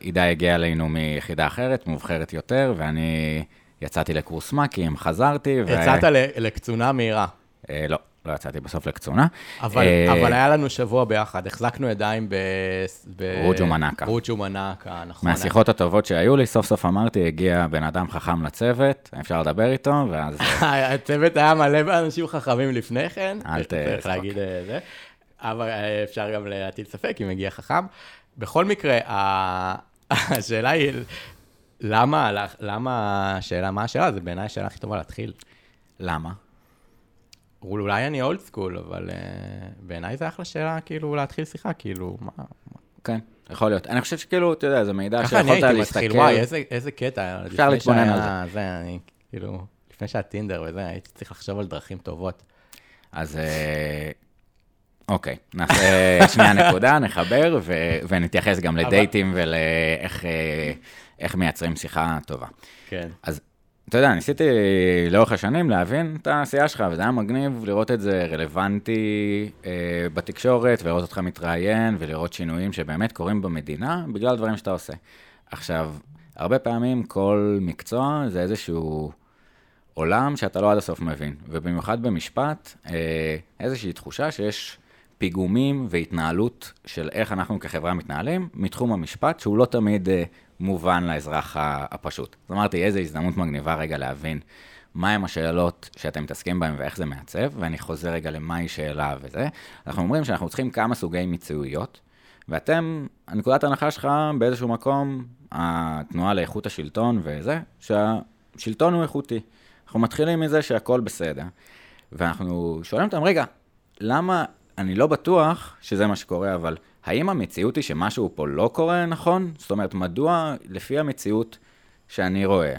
הידי הגיע אלינו מיחידה אחרת, מובחרת יותר, ואני יצאתי לקורס מ"כים, חזרתי. יצאת לקצונה מהירה. לא. לא יצאתי בסוף לקצונה. אבל היה לנו שבוע ביחד, החזקנו ידיים רוג'ו מנקה, נכון. מהשיחות הטובות שהיו לי, סוף סוף אמרתי, הגיע בן אדם חכם לצוות, אפשר לדבר איתו, ואז... הצוות היה מלא באנשים חכמים לפני כן. צריך להגיד את זה. אבל אפשר גם להטיל ספק אם הגיע חכם. בכל מקרה, השאלה היא, למה השאלה, מה השאלה? זה בעיניי השאלה הכי טובה להתחיל. למה? אולי אני אולד סקול, אבל בעיניי זה אחלה שאלה, כאילו, להתחיל שיחה, כאילו, מה... כן, יכול להיות. אני חושב שכאילו, אתה יודע, זה מידע שיכולת להסתכל... ככה אני הייתי מתחיל, וואי, איזה קטע. אפשר להתבונן על זה. זה, אני, כאילו, לפני שהטינדר וזה, הייתי צריך לחשוב על דרכים טובות. אז... אוקיי, נעשה שנייה נקודה, נחבר, ונתייחס גם לדייטים ולאיך מייצרים שיחה טובה. כן. אז... אתה יודע, ניסיתי לאורך השנים להבין את העשייה שלך, וזה היה מגניב לראות את זה רלוונטי בתקשורת, ולראות אותך מתראיין, ולראות שינויים שבאמת קורים במדינה, בגלל דברים שאתה עושה. עכשיו, הרבה פעמים כל מקצוע זה איזשהו עולם שאתה לא עד הסוף מבין, ובמיוחד במשפט, איזושהי תחושה שיש פיגומים והתנהלות של איך אנחנו כחברה מתנהלים, מתחום המשפט, שהוא לא תמיד... מובן לאזרח הפשוט. זאת אומרת, איזו הזדמנות מגניבה רגע להבין מהם השאלות שאתם מתעסקים בהן ואיך זה מעצב, ואני חוזר רגע למהי שאלה וזה. אנחנו אומרים שאנחנו צריכים כמה סוגי מציאויות, ואתם, הנקודת ההנחה שלך באיזשהו מקום, התנועה לאיכות השלטון וזה, שהשלטון הוא איכותי. אנחנו מתחילים מזה שהכל בסדר, ואנחנו שואלים אותם, רגע, למה אני לא בטוח שזה מה שקורה, אבל... האם המציאות היא שמשהו פה לא קורה נכון? זאת אומרת, מדוע לפי המציאות שאני רואה,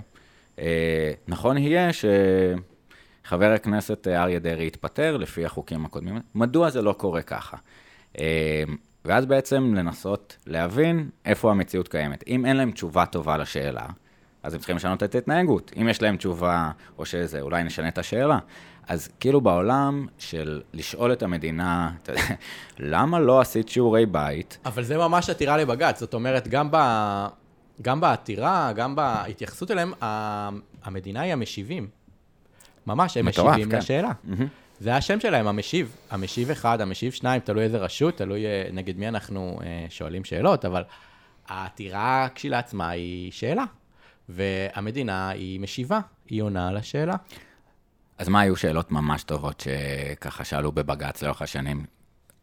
נכון יהיה שחבר הכנסת אריה דרעי התפטר לפי החוקים הקודמים, מדוע זה לא קורה ככה? ואז בעצם לנסות להבין איפה המציאות קיימת. אם אין להם תשובה טובה לשאלה, אז הם צריכים לשנות את ההתנהגות. אם יש להם תשובה או שזה, אולי נשנה את השאלה. אז כאילו בעולם של לשאול את המדינה, למה לא עשית שיעורי בית? אבל זה ממש עתירה לבג"ץ, זאת אומרת, גם בעתירה, גם בהתייחסות אליהם, המדינה היא המשיבים. ממש, הם משיבים לשאלה. זה השם שלהם, המשיב. המשיב אחד, המשיב שניים, תלוי איזה רשות, תלוי נגד מי אנחנו שואלים שאלות, אבל העתירה כשלעצמה היא שאלה, והמדינה היא משיבה, היא עונה על השאלה. אז מה היו שאלות ממש טובות שככה שאלו בבג"ץ לאורך השנים?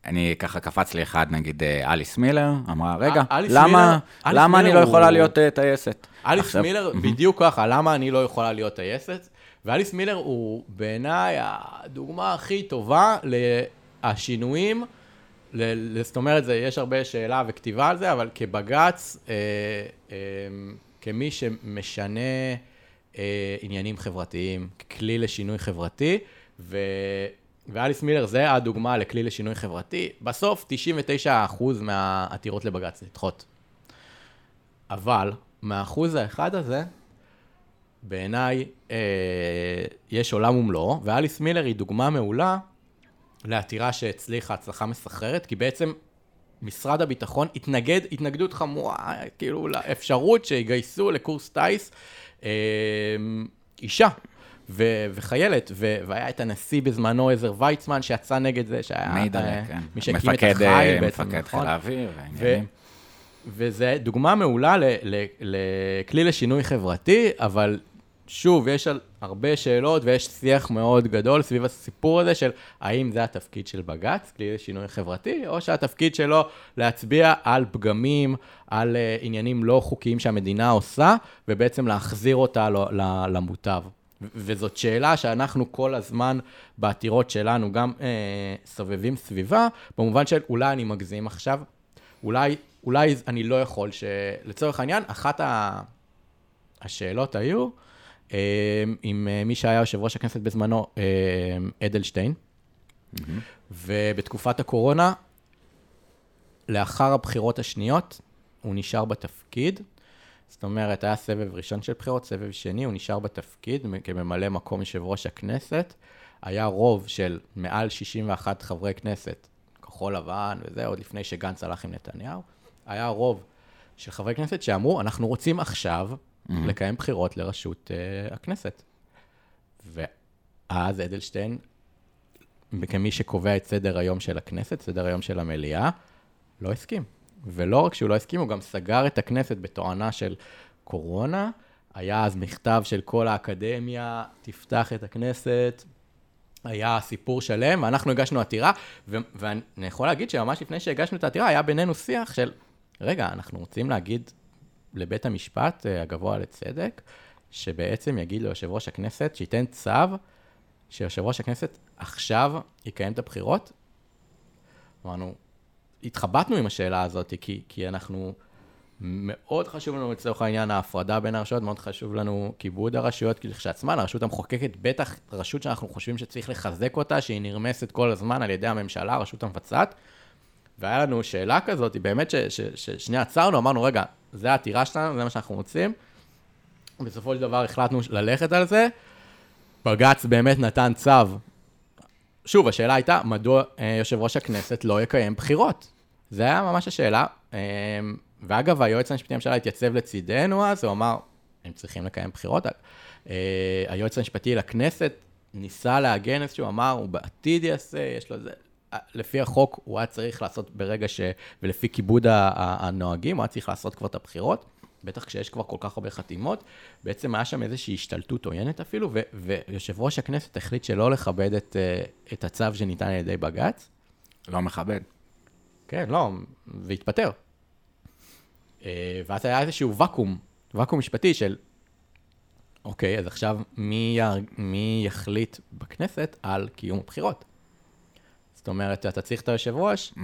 אני ככה קפץ לי אחד, נגיד, אליס מילר, אמרה, רגע, למה אני לא יכולה להיות טייסת? אליס מילר, בדיוק ככה, למה אני לא יכולה להיות טייסת? ואליס מילר הוא בעיניי הדוגמה הכי טובה לשינויים, זאת אומרת, יש הרבה שאלה וכתיבה על זה, אבל כבג"ץ, כמי שמשנה... עניינים חברתיים, כלי לשינוי חברתי, ואליס מילר זה הדוגמה לכלי לשינוי חברתי. בסוף 99% מהעתירות לבג"ץ נדחות. אבל מהאחוז האחד הזה, בעיניי יש עולם ומלואו, ואליס מילר היא דוגמה מעולה לעתירה שהצליחה הצלחה מסחררת, כי בעצם משרד הביטחון התנגד, התנגדות חמורה, כאילו לאפשרות שהגייסו לקורס טייס, אישה וחיילת, והיה את הנשיא בזמנו עזר ויצמן שיצא נגד זה, שהיה מי שהקים את החיל בעצם, מפקד חיל האוויר, וזה דוגמה מעולה לכלי לשינוי חברתי, אבל שוב, יש הרבה שאלות ויש שיח מאוד גדול סביב הסיפור הזה של האם זה התפקיד של בג"ץ, כלי לשינוי חברתי, או שהתפקיד שלו להצביע על פגמים, על עניינים לא חוקיים שהמדינה עושה, ובעצם להחזיר אותה למוטב. וזאת שאלה שאנחנו כל הזמן בעתירות שלנו גם סובבים סביבה, במובן של אולי אני מגזים עכשיו, אולי אני לא יכול לצורך העניין, אחת השאלות היו, עם מי שהיה יושב ראש הכנסת בזמנו, אדלשטיין, ובתקופת הקורונה, לאחר הבחירות השניות, הוא נשאר בתפקיד, זאת אומרת, היה סבב ראשון של בחירות, סבב שני, הוא נשאר בתפקיד, כממלא מקום יושב ראש הכנסת, היה רוב של מעל 61 חברי כנסת, כחול לבן וזה, עוד לפני שגנץ הלך עם נתניהו, היה רוב של חברי כנסת שאמרו, אנחנו רוצים עכשיו, לקיים בחירות לרשות הכנסת. ואז אדלשטיין כמי שקובע את סדר היום של הכנסת, סדר היום של המליאה, לא הסכים. ולא רק שהוא לא הסכים, הוא גם סגר את הכנסת בתואנה של קורונה. היה אז מכתב של כל האקדמיה, תפתח את הכנסת, היה סיפור שלם, ואנחנו הגשנו עתירה, ואני יכול להגיד שממש לפני שהגשנו את העתירה, היה בינינו שיח של, רגע, אנחנו רוצים להגיד לבית המשפט הגבוה לצדק, שבעצם יגיד ליושב ראש הכנסת, שייתן צו, שיושב ראש הכנסת עכשיו יקיים את הבחירות. אמרנו, התחבטנו עם השאלה הזאת, כי אנחנו, מאוד חשוב לנו לצורך העניין ההפרדה בין הרשויות, מאוד חשוב לנו כיבוד הרשויות, כי כשעצמן, הרשות המחוקקת, בטח רשות שאנחנו חושבים שצריך לחזק אותה, שהיא נרמסת כל הזמן על ידי הממשלה, הרשות המבצעת, והיה לנו שאלה כזאת, באמת ששנייה עצרנו, אמרנו, רגע, זה העתירה שלנו, זה מה שאנחנו רוצים, בסופו של דבר החלטנו ללכת על זה, בג"ץ באמת נתן צו. שוב, השאלה הייתה, מדוע יושב ראש הכנסת לא יקיים בחירות? זה היה ממש השאלה, ואגב, היועץ המשפטי לממשלה התייצב לצידנו אז, הוא אמר, הם צריכים לקיים בחירות. היועץ המשפטי לכנסת ניסה להגן איזשהו, אמר, הוא בעתיד יעשה, יש לו זה. לפי החוק הוא היה צריך לעשות ברגע ש... ולפי כיבוד הנוהגים, הוא היה צריך לעשות כבר את הבחירות, בטח כשיש כבר כל כך הרבה חתימות. בעצם היה שם איזושהי השתלטות עוינת אפילו, ויושב ראש הכנסת החליט שלא לכבד את הצו שניתן על ידי בג"ץ. לא מכבד. כן, לא, והתפטר. ואז היה איזשהו ואקום משפטי של, אוקיי, אז עכשיו מי יחליט בכנסת על קיום הבחירות? זאת אומרת, אתה צריך את היושב ראש.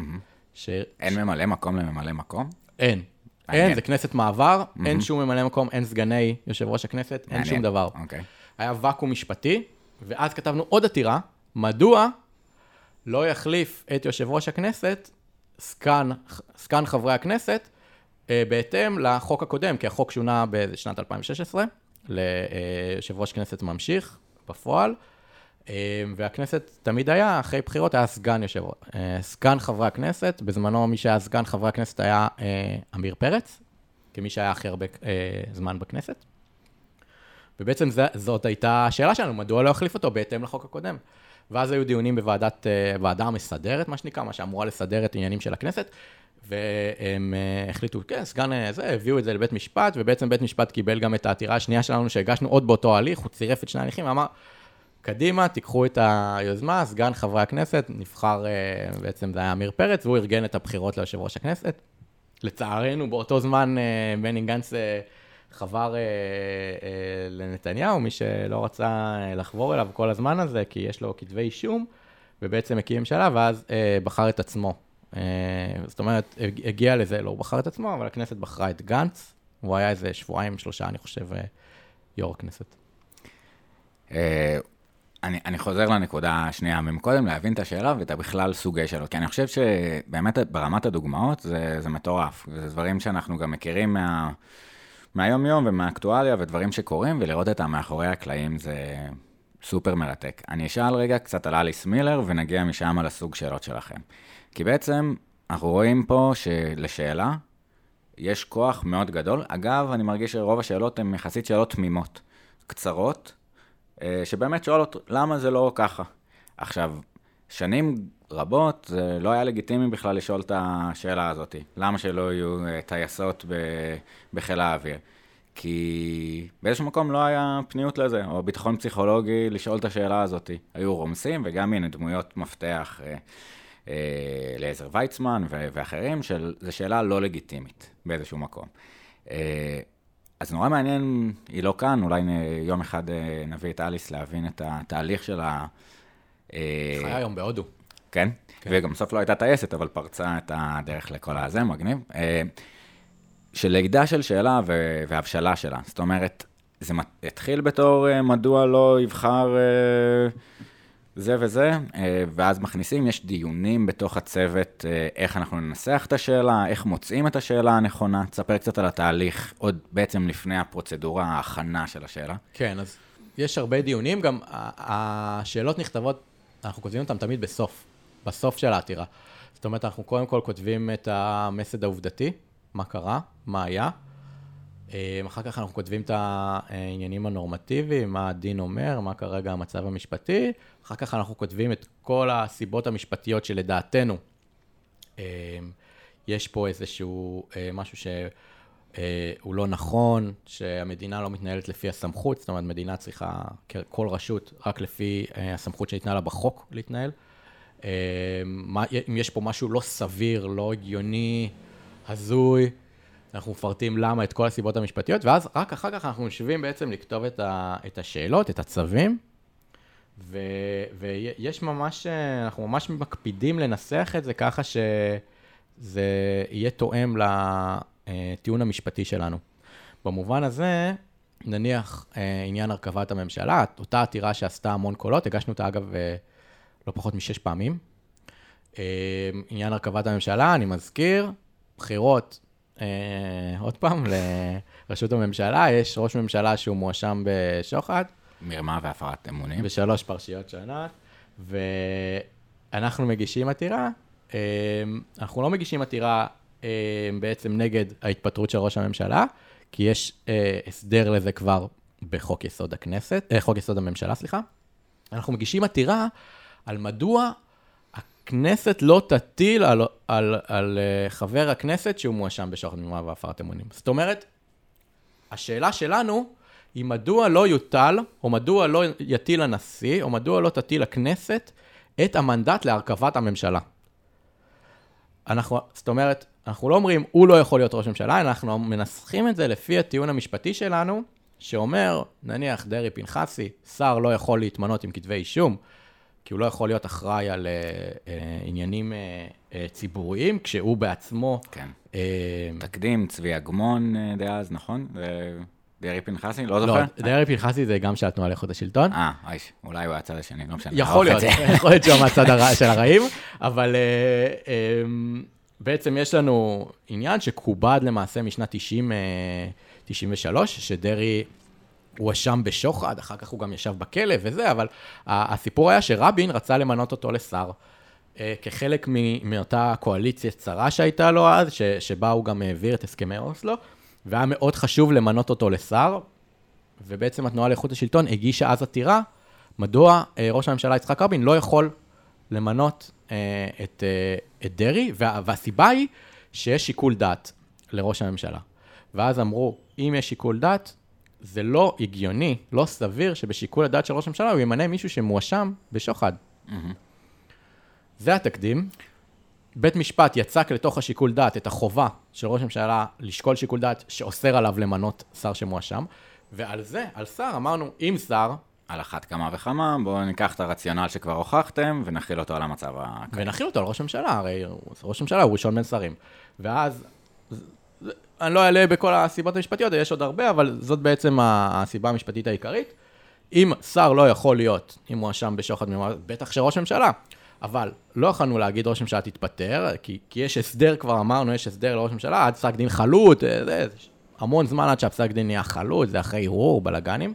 אין ממלא מקום לממלא מקום? אין, זה כנסת מעבר, אין שום ממלא מקום, אין סגני יושב ראש הכנסת, אין שום דבר. היה ואקום משפטי, ואז כתבנו עוד עתירה, מדוע לא יחליף את יושב ראש הכנסת, סגן חברי הכנסת, בהתאם לחוק הקודם, כי החוק שונה בשנת 2016, ליושב ראש כנסת ממשיך בפועל, והכנסת תמיד היה, אחרי בחירות היה סגן חברי הכנסת, בזמנו מי שהיה סגן חברי הכנסת היה אמיר פרץ, כמי שהיה הכי הרבה זמן בכנסת, ובעצם זאת הייתה השאלה שלנו, מדוע לא החליף אותו בהתאם לחוק הקודם. ואז היו דיונים בוועדה המסדרת, מה שנקרא, מה שאמורה לסדר את עניינים של הכנסת, והם החליטו, כן, סגן זה, הביאו את זה לבית משפט, ובעצם בית משפט קיבל גם את העתירה השנייה שלנו, שהגשנו עוד באותו הליך, הוא צירף את שני ההליכים, ואמר, קדימה, תיקחו את היוזמה, סגן חברי הכנסת, נבחר, בעצם זה היה אמיר פרץ, והוא ארגן את הבחירות ליושב ראש הכנסת. לצערנו, באותו זמן, בני גנץ חבר לנתניהו, מי שלא רצה לחבור אליו כל הזמן הזה, כי יש לו כתבי אישום, ובעצם הקים ממשלה, ואז בחר את עצמו. זאת אומרת, הגיע לזה, לא הוא בחר את עצמו, אבל הכנסת בחרה את גנץ, הוא היה איזה שבועיים, שלושה, אני חושב, יו"ר הכנסת. אני חוזר לנקודה שנייה ממקודם, להבין את השאלה ואת בכלל סוגי שלו, כי אני חושב שבאמת ברמת הדוגמאות זה מטורף, וזה דברים שאנחנו גם מכירים מהיום יום ומהאקטואליה ודברים שקורים, ולראות את המאחורי הקלעים זה סופר מרתק. אני אשאל רגע קצת על אליס מילר ונגיע משם על הסוג שאלות שלכם. כי בעצם אנחנו רואים פה שלשאלה יש כוח מאוד גדול. אגב, אני מרגיש שרוב השאלות הן יחסית שאלות תמימות, קצרות, שבאמת שואלות למה זה לא ככה. עכשיו, שנים רבות זה לא היה לגיטימי בכלל לשאול את השאלה הזאת. למה שלא יהיו טייסות בחיל האוויר? כי באיזשהו מקום לא היה פניות לזה, או ביטחון פסיכולוגי לשאול את השאלה הזאת. היו רומסים, וגם הנה דמויות מפתח... לעזר ויצמן ואחרים, שזו שאלה לא לגיטימית באיזשהו מקום. אז נורא מעניין, היא לא כאן, אולי יום אחד נביא את אליס להבין את התהליך של ה... חיה היום בהודו. כן, וגם סוף לא הייתה טייסת, אבל פרצה את הדרך לכל הזה, מגניב. של הגדה של שאלה והבשלה שלה. זאת אומרת, זה התחיל בתור מדוע לא יבחר... זה וזה, ואז מכניסים, יש דיונים בתוך הצוות, איך אנחנו ננסח את השאלה, איך מוצאים את השאלה הנכונה. תספר קצת על התהליך, עוד בעצם לפני הפרוצדורה, ההכנה של השאלה. כן, אז יש הרבה דיונים, גם השאלות נכתבות, אנחנו כותבים אותן תמיד בסוף של העתירה. זאת אומרת, אנחנו קודם כל כותבים את המסד העובדתי, מה קרה, מה היה, אחר כך אנחנו כותבים את העניינים הנורמטיביים, מה הדין אומר, מה כרגע המצב המשפטי, אחר כך אנחנו כותבים את כל הסיבות המשפטיות שלדעתנו. יש פה איזשהו משהו שהוא לא נכון, שהמדינה לא מתנהלת לפי הסמכות, זאת אומרת, מדינה צריכה, כל רשות, רק לפי הסמכות שניתנה לה בחוק להתנהל. אם יש פה משהו לא סביר, לא הגיוני, הזוי, אנחנו מפרטים למה את כל הסיבות המשפטיות, ואז רק אחר כך אנחנו משווים בעצם לכתוב את השאלות, את הצווים, ויש ממש, אנחנו ממש מקפידים לנסח את זה ככה שזה יהיה תואם לטיעון המשפטי שלנו. במובן הזה, נניח עניין הרכבת הממשלה, אותה עתירה שעשתה המון קולות, הגשנו אותה אגב לא פחות מ6 פעמים. עניין הרכבת הממשלה, אני מזכיר, בחירות, עוד פעם, לרשות הממשלה, יש ראש ממשלה שהוא מואשם בשוחד. מרמה והפרת אמונים. ב3 פרשיות שונות, ואנחנו מגישים עתירה. אנחנו לא מגישים עתירה בעצם נגד ההתפטרות של ראש הממשלה, כי יש הסדר לזה כבר בחוק יסוד הכנסת, חוק יסוד הממשלה, סליחה. אנחנו מגישים עתירה על מדוע הכנסת לא תטיל על חבר הכנסת שהוא מואשם בשוחד מרמה והפרת אמונים. זאת אומרת, השאלה שלנו היא מדוע לא יוטל, או מדוע לא יטיל הנשיא, או מדוע לא תטיל הכנסת את המנדט להרכבת הממשלה. זאת אומרת, אנחנו לא אומרים, הוא לא יכול להיות ראש ממשלה, אנחנו מנסחים את זה לפי הטיעון המשפטי שלנו, שאומר, נניח דרעי פנחסי, שר לא יכול להתמנות עם כתבי אישום, כי הוא לא יכול להיות אחראי על עניינים ציבוריים, כשהוא בעצמו... כן. תקדים, צבי אגמון דאז, נכון? דרעי פנחסי, לא זוכר? לא, דרעי פנחסי זה גם של התנועה לאיכות השלטון. אולי הוא הצד השני, לא משנה. יכול להיות שהוא מהצד של הרעים, אבל בעצם יש לנו עניין שכובד למעשה משנת 93, שדרעי... הוא אשם בשוחד, אחר כך הוא גם ישב בכלא וזה, אבל הסיפור היה שרבין רצה למנות אותו לשר, כחלק מאותה קואליציה צרה שהייתה לו אז, שבה הוא גם העביר את הסכמי אוסלו, והיה מאוד חשוב למנות אותו לשר, ובעצם התנועה לאיכות השלטון הגישה אז עתירה, מדוע ראש הממשלה יצחק רבין לא יכול למנות את דרעי, והסיבה היא שיש שיקול דעת לראש הממשלה. ואז אמרו, אם יש שיקול דעת, זה לא הגיוני, לא סביר, שבשיקול הדעת של ראש הממשלה הוא ימנה מישהו שמואשם בשוחד. זה התקדים. בית משפט יצק לתוך השיקול דעת את החובה של ראש הממשלה לשקול שיקול דעת שאוסר עליו למנות שר שמואשם, ועל זה, על שר, אמרנו, אם שר... על אחת כמה וכמה, בואו ניקח את הרציונל שכבר הוכחתם ונחיל אותו על המצב הקיים. ונחיל אותו על ראש הממשלה, הרי ראש הממשלה הוא ראשון בין שרים. ואז... אני לא אעלה בכל הסיבות המשפטיות, יש עוד הרבה, אבל זאת בעצם הסיבה המשפטית העיקרית. אם שר לא יכול להיות, אם הוא אשם בשוחד, בטח שראש ממשלה. אבל לא יכולנו להגיד ראש ממשלה תתפטר, כי יש הסדר, כבר אמרנו, יש הסדר לראש ממשלה, עד פסק דין חלוט, המון זמן עד שהפסק דין נהיה חלוט, זה אחרי ערעור, בלגנים.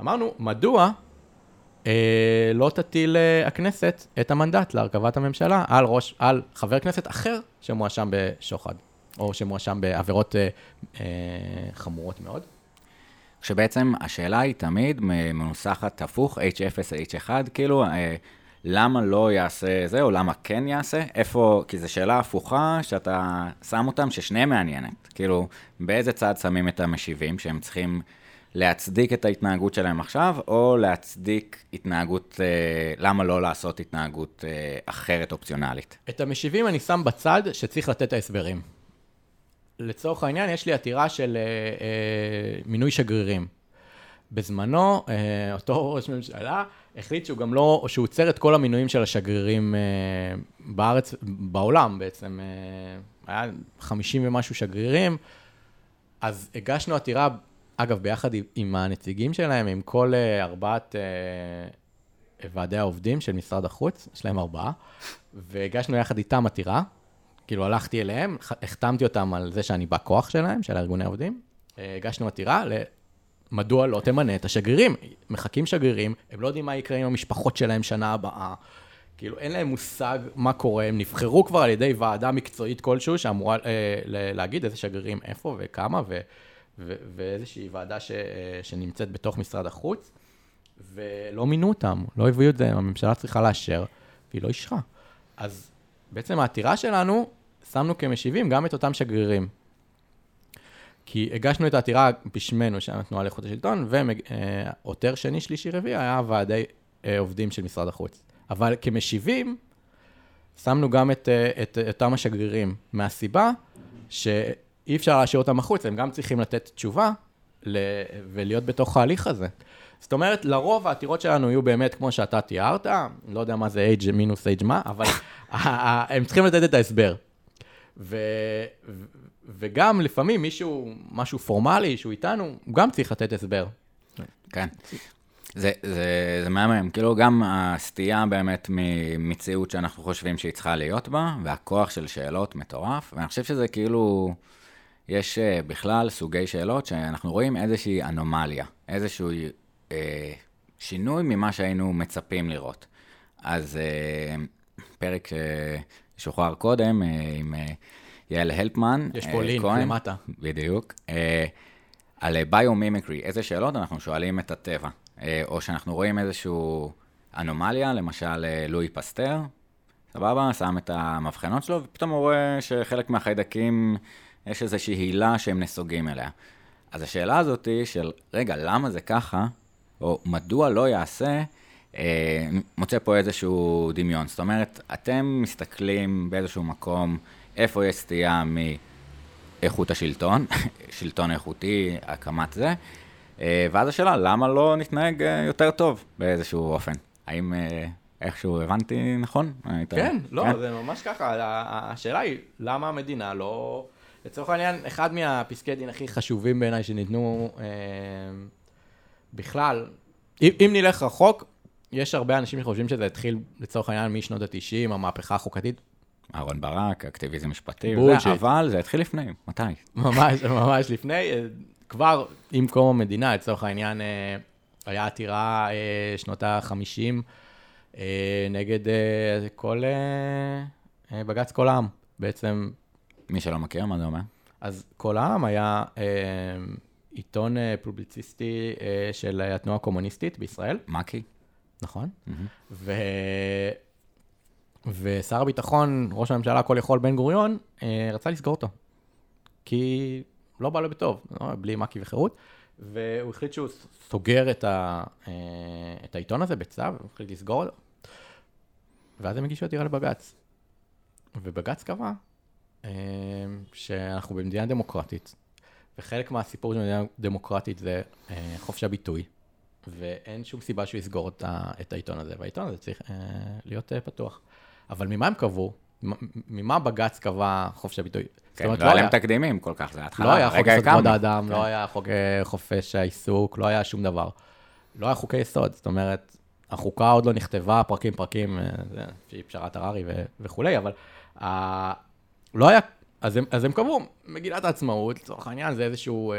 אמרנו, מדוע לא תטיל הכנסת את המנדט להרכבת הממשלה על חבר כנסת אחר שמואשם בשוחד? או שמואשם בעבירות חמורות מאוד. שבעצם השאלה היא תמיד מנוסחת הפוך, H0, H1, כאילו למה לא יעשה זה, או למה כן יעשה, איפה, כי זו שאלה הפוכה שאתה שם אותם ששניהם מעניינת, כאילו באיזה צד שמים את המשיבים שהם צריכים להצדיק את ההתנהגות שלהם עכשיו, או להצדיק התנהגות, למה לא לעשות התנהגות אחרת אופציונלית. את המשיבים אני שם בצד שצריך לתת ההסברים. לצורך העניין, יש לי עתירה של מינוי שגרירים. בזמנו, אותו ראש ממשלה החליט שהוא גם לא, שהוא עוצר את כל המינויים של השגרירים בארץ, בעולם בעצם. היה 50 ומשהו שגרירים. אז הגשנו עתירה, אגב, ביחד עם הנציגים שלהם, עם כל 4 ועדי העובדים של משרד החוץ, יש להם 4, והגשנו יחד איתם עתירה. כאילו הלכתי אליהם, החתמתי אותם על זה שאני בכוח שלהם, של הארגוני העובדים, הגשנו עתירה למדוע לא תמנה את השגרירים. מחכים שגרירים, הם לא יודעים מה יקרה עם המשפחות שלהם שנה הבאה, כאילו אין להם מושג מה קורה, הם נבחרו כבר על ידי ועדה מקצועית כלשהו, שאמורה להגיד איזה שגרירים איפה וכמה, ואיזושהי ועדה שנמצאת בתוך משרד החוץ, ולא מינו אותם, לא הביאו את זה, הממשלה צריכה לאשר, והיא לא אישרה. אז בעצם העתירה שלנו, שמנו כמשיבים גם את אותם שגרירים. כי הגשנו את העתירה בשמנו, שהתנועה לאיכות השלטון, ועותר שני, שלישי, רביעי, היה ועדי עובדים של משרד החוץ. אבל כמשיבים, שמנו גם את אותם השגרירים, מהסיבה שאי אפשר להשאיר אותם החוץ, הם גם צריכים לתת תשובה, ולהיות בתוך ההליך הזה. זאת אומרת, לרוב העתירות שלנו יהיו באמת כמו שאתה תיארת, לא יודע מה זה H מינוס H מה, אבל הם צריכים לתת את ההסבר. וגם לפעמים מישהו, משהו פורמלי שהוא איתנו, הוא גם צריך לתת הסבר. כן. זה מהמם, כאילו גם הסטייה באמת ממציאות שאנחנו חושבים שהיא צריכה להיות בה, והכוח של שאלות מטורף, ואני חושב שזה כאילו, יש בכלל סוגי שאלות שאנחנו רואים איזושהי אנומליה, איזשהו שינוי ממה שהיינו מצפים לראות. אז פרק ששוחרר קודם עם יאל הלפמן. יש פה לינק למטה. בדיוק. על ביומימיקרי, איזה שאלות אנחנו שואלים את הטבע. או שאנחנו רואים איזשהו אנומליה, למשל לואי פסטר, סבבה, שם את המבחנות שלו, ופתאום הוא רואה שחלק מהחיידקים, יש איזושהי הילה שהם נסוגים אליה. אז השאלה הזאת היא של, רגע, למה זה ככה, או מדוע לא יעשה, מוצא פה איזשהו דמיון. זאת אומרת, אתם מסתכלים באיזשהו מקום, איפה יש סטייה מאיכות השלטון, שלטון איכותי, הקמת זה, ואז השאלה, למה לא נתנהג יותר טוב באיזשהו אופן? האם איכשהו הבנתי נכון? כן, לא, זה ממש ככה. השאלה היא, למה המדינה לא... לצורך העניין, אחד מהפסקי דין הכי חשובים בעיניי שניתנו בכלל, אם נלך רחוק, יש הרבה אנשים שחושבים שזה התחיל לצורך העניין משנות ה-90, המהפכה החוקתית. אהרון ברק, אקטיביזם משפטי, אבל זה התחיל לפני, מתי? ממש לפני, כבר עם קום המדינה, לצורך העניין, היה עתירה שנות ה-50 נגד כל בג"ץ כל העם, בעצם... מי שלא מכיר, מה זה אומר? אז כל העם היה עיתון פובליציסטי של התנועה הקומוניסטית בישראל. מקי. נכון. ושר הביטחון, ראש הממשלה, כל יכול בן גוריון, רצה לסגור אותו. כי לא בא לו בטוב, בלי מקי וחירות. והוא החליט שהוא סוגר את העיתון הזה בצו, הוא החליט לסגור אותו. ואז הם הגישו עתירה לבג"ץ. ובג"ץ קבע שאנחנו במדינה דמוקרטית, וחלק מהסיפור של מדינה דמוקרטית זה חופש הביטוי, ואין שום סיבה שהוא יסגור את העיתון הזה, והעיתון הזה צריך להיות פתוח. אבל ממה הם קבעו? ממה בג"ץ קבע חופש הביטוי? כן, לא היה להם תקדימים כל כך, זה התחלה. לא היה חוק כבוד האדם, לא היה חוק חופש העיסוק, לא היה שום דבר. לא היה חוקי יסוד, זאת אומרת, החוקה עוד לא נכתבה, פרקים, שהיא פשרת הררי וכולי, אבל... לא היה, אז הם קבעו, מגילת העצמאות, לצורך העניין, זה איזשהו,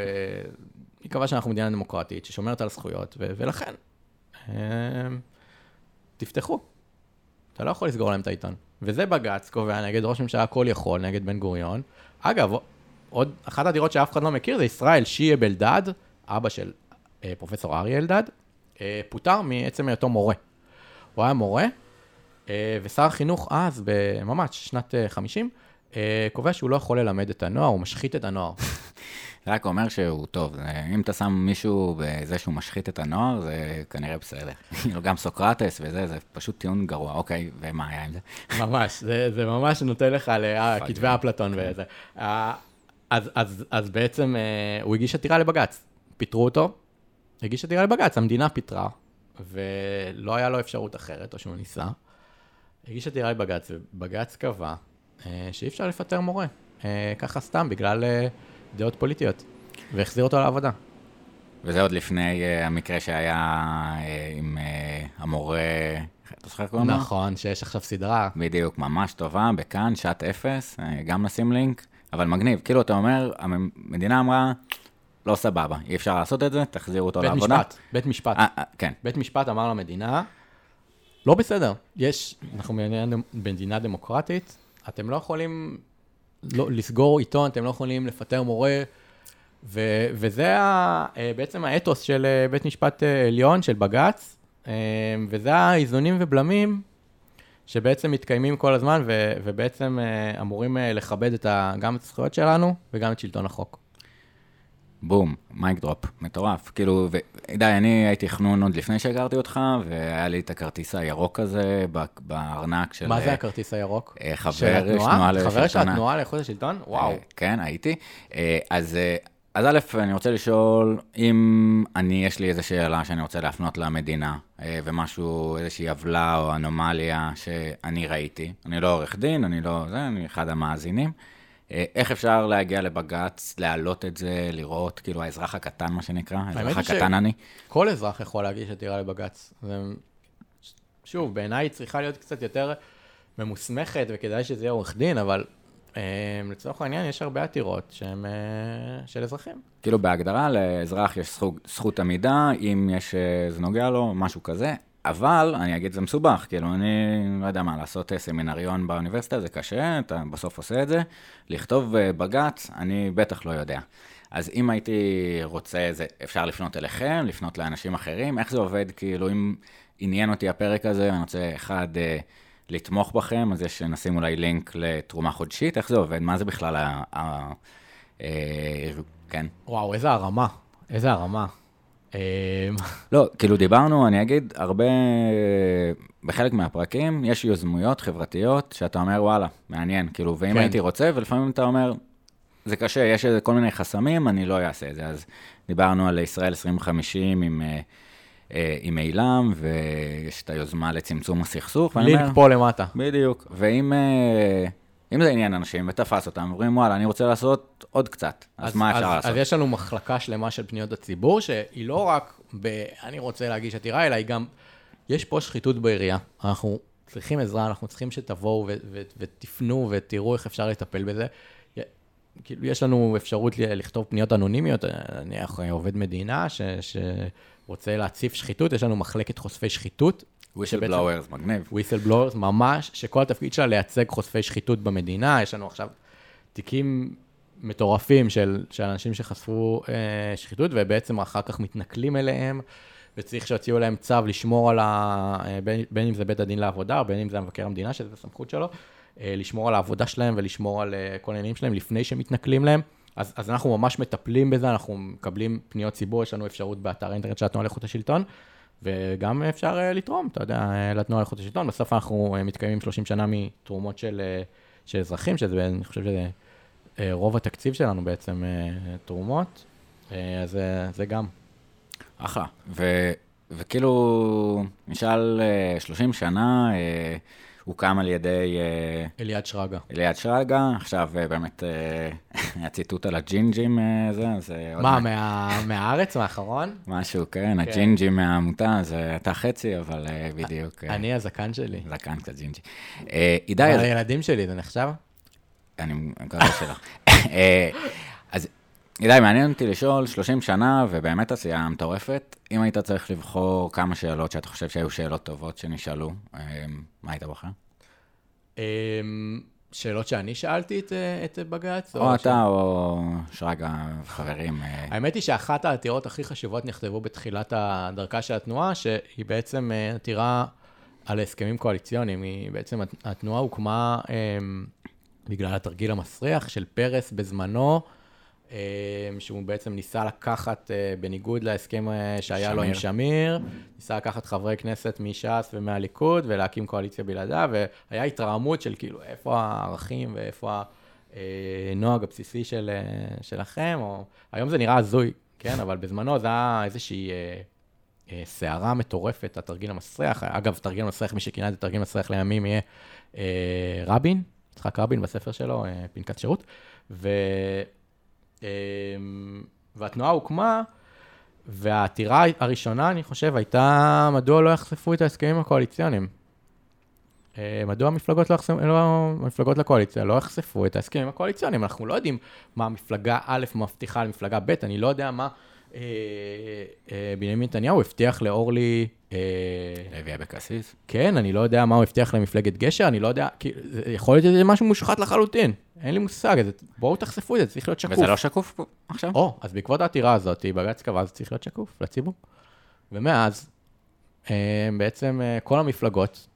היא קבעה שאנחנו מדינה דמוקרטית, ששומרת על זכויות, ולכן, תפתחו. אתה לא יכול לסגור להם את העיתון. וזה בג"ץ קובע נגד ראש ממשלה כל יכול, נגד בן גוריון. אגב, עוד אחת הדירות שאף אחד לא מכיר, זה ישראל שיהיה בלדד, אבא של פרופסור אריה אלדד, פוטר מעצם היותו מורה. הוא היה מורה, ושר החינוך אז, ממש, שנת 50, קובע שהוא לא יכול ללמד את הנוער, הוא משחית את הנוער. זה רק אומר שהוא טוב, אם אתה שם מישהו בזה שהוא משחית את הנוער, זה כנראה בסדר. גם סוקרטס וזה, זה פשוט טיעון גרוע, אוקיי, ומה היה עם זה? ממש, זה ממש נותן לך לכתבי אפלטון וזה. אז בעצם הוא הגיש עתירה לבג"ץ, פיטרו אותו, הגיש עתירה לבג"ץ, המדינה פיטרה, ולא היה לו אפשרות אחרת, או שהוא ניסה. הגיש עתירה לבג"ץ, ובג"ץ קבע, שאי אפשר לפטר מורה, ככה סתם, בגלל דעות פוליטיות, והחזיר אותו לעבודה. וזה עוד לפני המקרה שהיה עם המורה, אתה זוכר כל מה? נכון, שיש עכשיו סדרה. בדיוק, ממש טובה, בכאן, שעת אפס, גם נשים לינק, אבל מגניב, כאילו אתה אומר, המדינה אמרה, לא סבבה, אי אפשר לעשות את זה, תחזירו אותו לעבודה. בית משפט. כן. בית משפט אמר למדינה, לא בסדר, אנחנו במדינה דמוקרטית, אתם לא יכולים לסגור עיתון, אתם לא יכולים לפטר מורה, וזה בעצם האתוס של בית משפט עליון, של בג"ץ, וזה האיזונים ובלמים שבעצם מתקיימים כל הזמן, ובעצם אמורים לכבד גם את הזכויות שלנו וגם את שלטון החוק. בום, מייק דרופ, מטורף. כאילו, די, אני הייתי חנון עוד לפני שהגרתי אותך, והיה לי את הכרטיס הירוק הזה בארנק של... מה זה הכרטיס הירוק? חבר של התנועה לאיכות השלטון? וואו. כן, הייתי. אז א', אני רוצה לשאול, אם יש לי איזו שאלה שאני רוצה להפנות למדינה, ומשהו, איזושהי עוולה או אנומליה שאני ראיתי, אני לא עורך דין, אני אחד המאזינים, איך אפשר להגיע לבג"ץ, להעלות את זה, לראות, כאילו האזרח הקטן, מה שנקרא, האזרח הקטן אני? כל אזרח יכול להגיש עתירה לבג"ץ. שוב, בעיניי צריכה להיות קצת יותר ממוסמכת, וכדאי שזה יהיה עורך דין, אבל... לצורך העניין יש הרבה עתירות שהם של אזרחים. כאילו בהגדרה לאזרח יש זכות עמידה, אם יש, זה נוגע לו, משהו כזה, אבל אני אגיד זה מסובך, כאילו אני לא יודע מה, לעשות סמינריון באוניברסיטה זה קשה, אתה בסוף עושה את זה, לכתוב בג"ץ, אני בטח לא יודע. אז אם הייתי רוצה, אפשר לפנות אליכם, לפנות לאנשים אחרים, איך זה עובד? כאילו אם עניין אותי הפרק הזה, אני רוצה אחד... לתמוך בכם, אז יש נשים אולי לינק לתרומה חודשית, איך זה עובד? מה זה בכלל כן. וואו, איזה הרמה, איזה הרמה. לא, כאילו דיברנו, אני אגיד, הרבה, בחלק מהפרקים, יש יוזמויות חברתיות, שאתה אומר, וואלה, מעניין, כאילו, ואם הייתי רוצה, ולפעמים אתה אומר, זה קשה, יש איזה כל מיני חסמים, אני לא אעשה את זה, אז דיברנו על ישראל 2050 עם אילם, ויש את היוזמה לצמצום הסכסוך. לינק פה למטה. בדיוק. ואם זה עניין אנשים, ותפס אותם, אומרים, וואלה, אני רוצה לעשות עוד קצת. אז מה אפשר לעשות? אז יש לנו מחלקה שלמה של פניות הציבור, שהיא לא רק, אני רוצה להגיש עתירה, אלא היא גם, יש פה שחיתות בעירייה. אנחנו צריכים עזרה, אנחנו צריכים שתבואו ותפנו ותראו איך אפשר לטפל בזה. כאילו, יש לנו אפשרות לכתוב פניות אנונימיות, אני עובד מדינה, רוצה להציף שחיתות, יש לנו מחלקת חושפי שחיתות. וויסלבלואוורס, מגניב. וויסלבלואוורס, ממש, שכל התפקיד שלה לייצג חושפי שחיתות במדינה, יש לנו עכשיו תיקים מטורפים של אנשים שחשפו שחיתות, ובעצם אחר כך מתנכלים אליהם, וצריך שהוציאו להם צו לשמור על בין אם זה בית הדין לעבודה, בין אם זה מבקר המדינה, שזה סמכות שלו, לשמור על העבודה שלהם, ולשמור על כל העניינים שלהם, לפני שמתנכלים להם. אז אנחנו ממש מטפלים בזה, אנחנו מקבלים פניות ציבור, יש לנו אפשרות באתר האינטרנט של התנועה לאיכות השלטון, וגם אפשר לתרום, אתה יודע, לתנועה לאיכות השלטון. בסוף אנחנו מתקיימים 30 שנה מתרומות של אזרחים, שזה, אני חושב שזה רוב התקציב שלנו בעצם תרומות, אז זה גם. אחלה, וכאילו, נשאל 30 שנה, הוקם על ידי... אליעד שרגה. אליעד שרגה, עכשיו באמת הציטוט על הג'ינג'ים זה... מה, מהארץ, מהאחרון? משהו, כן, הג'ינג'ים מהעמותה, זה אתה חצי, אבל בדיוק... אני הזקן שלי. זקן קצת ג'ינג'י. אבל הילדים שלי, זה נחשב? אני מקווה שלא. אז עידי, מעניין אותי לשאול 30 שנה, ובאמת עשייה מטורפת, אם היית צריך לבחור כמה שאלות שאתה חושב שהיו שאלות טובות שנשאלו, מה היית בוחר? שאלות שאני שאלתי את בג"ץ? או אתה או שרגע חברים. האמת היא שאחת העתירות הכי חשובות נכתבו בתחילת הדרכה של התנועה, שהיא בעצם עתירה על הסכמים קואליציוניים. היא בעצם, התנועה הוקמה בגלל התרגיל המסריח של פרס בזמנו, שהוא בעצם ניסה לקחת, בניגוד להסכם שהיה לו עם שמיר, ניסה לקחת חברי כנסת מש"ס ומהליכוד ולהקים קואליציה בלעדה, והיה התרעמות של כאילו איפה הערכים ואיפה הנוהג הבסיסי שלכם, או... היום זה נראה הזוי, כן? אבל בזמנו זה היה איזושהי סערה מטורפת, התרגיל המסריח, אגב, תרגיל מסריח, מי שכינה את זה תרגיל מסריח לימים יהיה רבין, יצחק רבין בספר שלו, פנקס שירות, והתנועה הוקמה, והעתירה הראשונה, אני חושב, הייתה מדוע לא יחשפו את ההסכמים הקואליציוניים. מדוע המפלגות לקואליציה לא יחשפו את ההסכמים הקואליציוניים. אנחנו לא יודעים מה המפלגה א' מבטיחה למפלגה ב', אני לא יודע מה בנימין נתניהו הבטיח לאורלי... להביאה בקסיס? כן, אני לא יודע מה הוא הבטיח למפלגת גשר, אני לא יודע, יכול להיות שזה משהו מושחת לחלוטין, אין לי מושג, בואו תחשפו את זה, צריך להיות שקוף. וזה לא שקוף פה עכשיו? או, אז בעקבות העתירה הזאת, בג"ץ קבע, זה צריך להיות שקוף לציבור. ומאז, בעצם כל המפלגות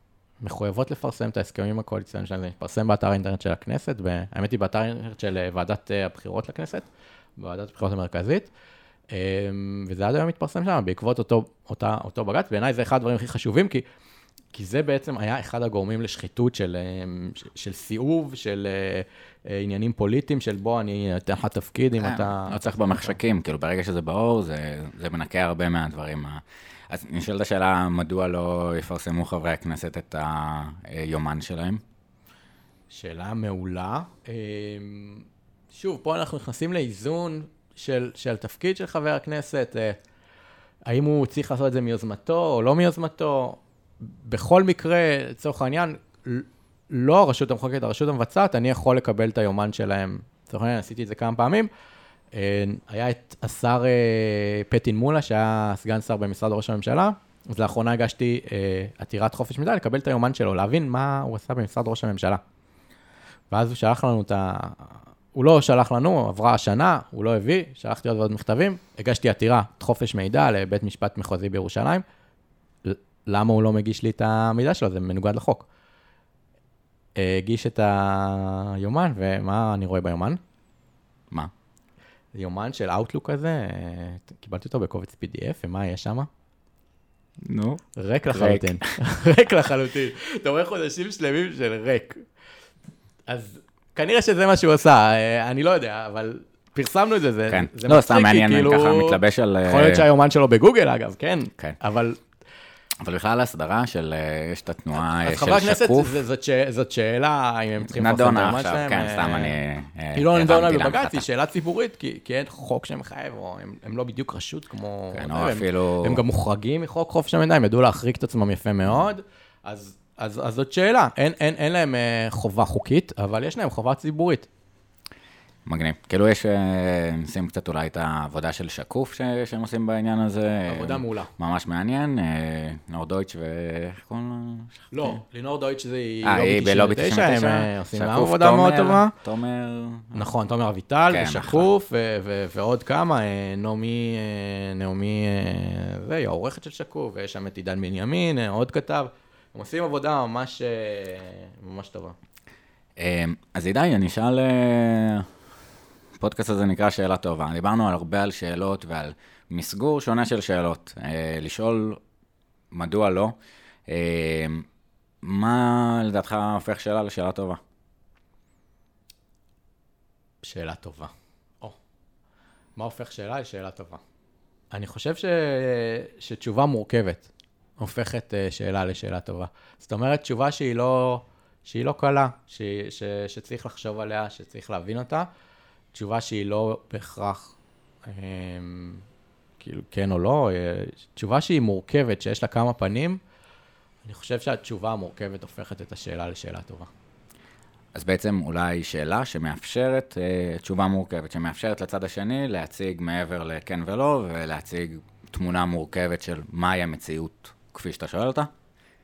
מחויבות לפרסם את ההסכמים הקואליציוניים שלהם, זה מתפרסם באתר האינטרנט של הכנסת, האמת היא באתר האינטרנט של ועדת הבחירות לכנסת, ועדת הבחירות המרכזית, וזה עד היום מתפרסם שם, בעקבות אותו בג"ץ, בעיניי זה אחד הדברים הכי חשובים, כי זה בעצם היה אחד הגורמים לשחיתות של סיאוב, של עניינים פוליטיים, של בוא אני אתן לך תפקיד אם אתה... לא צריך במחשכים, כאילו ברגע שזה באור, זה מנקה הרבה מהדברים. אז נשאלת השאלה, מדוע לא יפרסמו חברי הכנסת את היומן שלהם? שאלה מעולה. שוב, פה אנחנו נכנסים לאיזון... של תפקיד של חבר הכנסת, האם הוא צריך לעשות את זה מיוזמתו או לא מיוזמתו, בכל מקרה, לצורך העניין, לא הרשות המחוקקת, הרשות המבצעת, אני יכול לקבל את היומן שלהם, לצורך העניין, עשיתי את זה כמה פעמים, היה את השר פטין מולה, שהיה סגן שר במשרד ראש הממשלה, אז לאחרונה הגשתי עתירת חופש מידע, לקבל את היומן שלו, להבין מה הוא עשה במשרד ראש הממשלה, ואז הוא שלח לנו את ה... הוא לא שלח לנו, עברה השנה, הוא לא הביא, שלחתי עוד מכתבים, הגשתי עתירה, חופש מידע לבית משפט מחוזי בירושלים, למה הוא לא מגיש לי את המידע שלו? זה מנוגד לחוק. הגיש את היומן, ומה אני רואה ביומן? מה? זה יומן של Outlook הזה, קיבלתי אותו בקובץ PDF, ומה יש שם? נו. ריק לחלוטין. ריק לחלוטין. אתה רואה חודשים שלמים של ריק. אז... כנראה שזה מה שהוא עשה, אני לא יודע, אבל פרסמנו את זה, זה מצחיק. לא, סתם מעניין, ככה מתלבש על... יכול להיות שהיומן שלו בגוגל, אגב, כן, אבל... אבל בכלל הסדרה של, יש את התנועה של שקוף. אז חברי הכנסת, זאת שאלה, אם הם צריכים... נדונה עכשיו, כן, סתם אני... היא לא נדונה בבג"ץ, היא שאלה ציבורית, כי אין חוק שמחייב, או הם לא בדיוק רשות כמו... כן, או אפילו... הם גם מוחרגים מחוק חופש המידע, הם ידעו להחריג את עצמם יפה מאוד, אז... אז זאת שאלה, אין להם חובה חוקית, אבל יש להם חובה ציבורית. מגניב. כאילו יש, נשים קצת אולי את העבודה של שקוף שהם עושים בעניין הזה. עבודה מעולה. ממש מעניין, לינור דויטש ואיך קוראים? לא, לינור דויטש זה היא בלובי 99, הם עושים לה עבודה מאוד טובה. תומר. נכון, תומר אביטל ושקוף ועוד כמה, נעמי, והיא העורכת של שקוף, ויש שם את עידן בנימין, עוד כתב. הם עושים עבודה ממש, ממש טובה. אז ידי, אני אשאל, הפודקאסט הזה נקרא שאלה טובה. דיברנו הרבה על שאלות ועל מסגור שונה של שאלות. לשאול מדוע לא, מה לדעתך הופך שאלה לשאלה טובה? שאלה טובה. מה הופך שאלה לשאלה טובה? אני חושב שתשובה מורכבת. הופכת שאלה לשאלה טובה. זאת אומרת, תשובה שהיא לא קלה, שצריך לחשוב עליה, שצריך להבין אותה, תשובה שהיא לא בהכרח, כאילו כן או לא, תשובה שהיא מורכבת, שיש לה כמה פנים, אני חושב שהתשובה המורכבת הופכת את השאלה לשאלה טובה. אז בעצם אולי שאלה שמאפשרת, תשובה מורכבת, שמאפשרת לצד השני להציג מעבר לכן ולא, ולהציג תמונה מורכבת של מהי המציאות. כפי שאתה שואל אותה?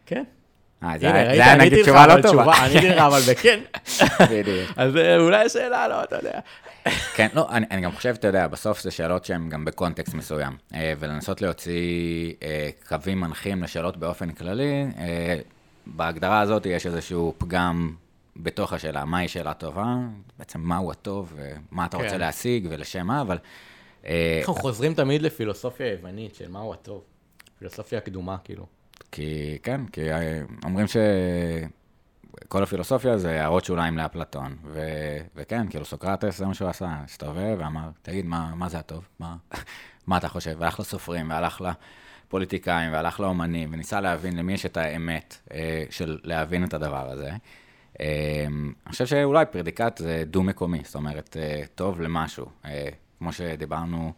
כן. זה היה נגיד תשובה לא טובה. אני נראה אבל בכן. אז אולי שאלה לא, אתה יודע. כן, לא, אני גם חושב, אתה יודע, בסוף זה שאלות שהן גם בקונטקסט מסוים. ולנסות להוציא קווים מנחים לשאלות באופן כללי, בהגדרה הזאת יש איזשהו פגם בתוך השאלה, מהי שאלה טובה, בעצם מהו הטוב, מה אתה רוצה להשיג ולשם מה, אבל... אנחנו חוזרים תמיד לפילוסופיה היוונית של מהו הטוב. פילוסופיה קדומה, כאילו. כי, כן, כי אומרים שכל הפילוסופיה זה הערות שוליים לאפלטון. וכן, כאילו סוקרטס זה מה שהוא עשה, הסתובב ואמר, תגיד, מה זה הטוב? מה אתה חושב? והלך לסופרים, והלך לפוליטיקאים, והלך לאומנים, וניסה להבין למי יש את האמת של להבין את הדבר הזה. אני חושב שאולי פרדיקט זה דו-מקומי, זאת אומרת, טוב למשהו. כמו שדיברנו,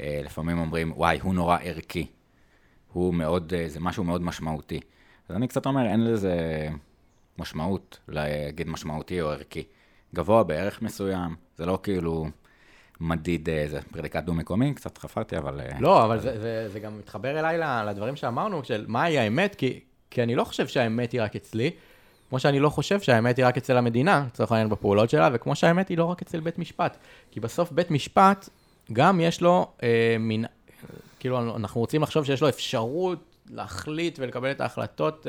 לפעמים אומרים, וואי, הוא נורא ערכי. הוא מאוד, זה משהו מאוד משמעותי. אז אני קצת אומר, אין לזה משמעות, להגיד משמעותי או ערכי. גבוה בערך מסוים, זה לא כאילו, מדיד, זה פרדיקט דו-מקומי, קצת חפרתי, אבל... לא, אבל זה גם מתחבר אליי לדברים שאמרנו, של מהי האמת, כי אני לא חושב שהאמת היא רק אצלי, כמו שאני לא חושב שהאמת היא רק אצל המדינה, צריך לעניין בפעולות שלה, וכמו שהאמת היא לא רק אצל בית משפט, כי בסוף בית משפט גם יש לו מין... כאילו, אנחנו רוצים לחשוב שיש לו אפשרות להחליט ולקבל את ההחלטות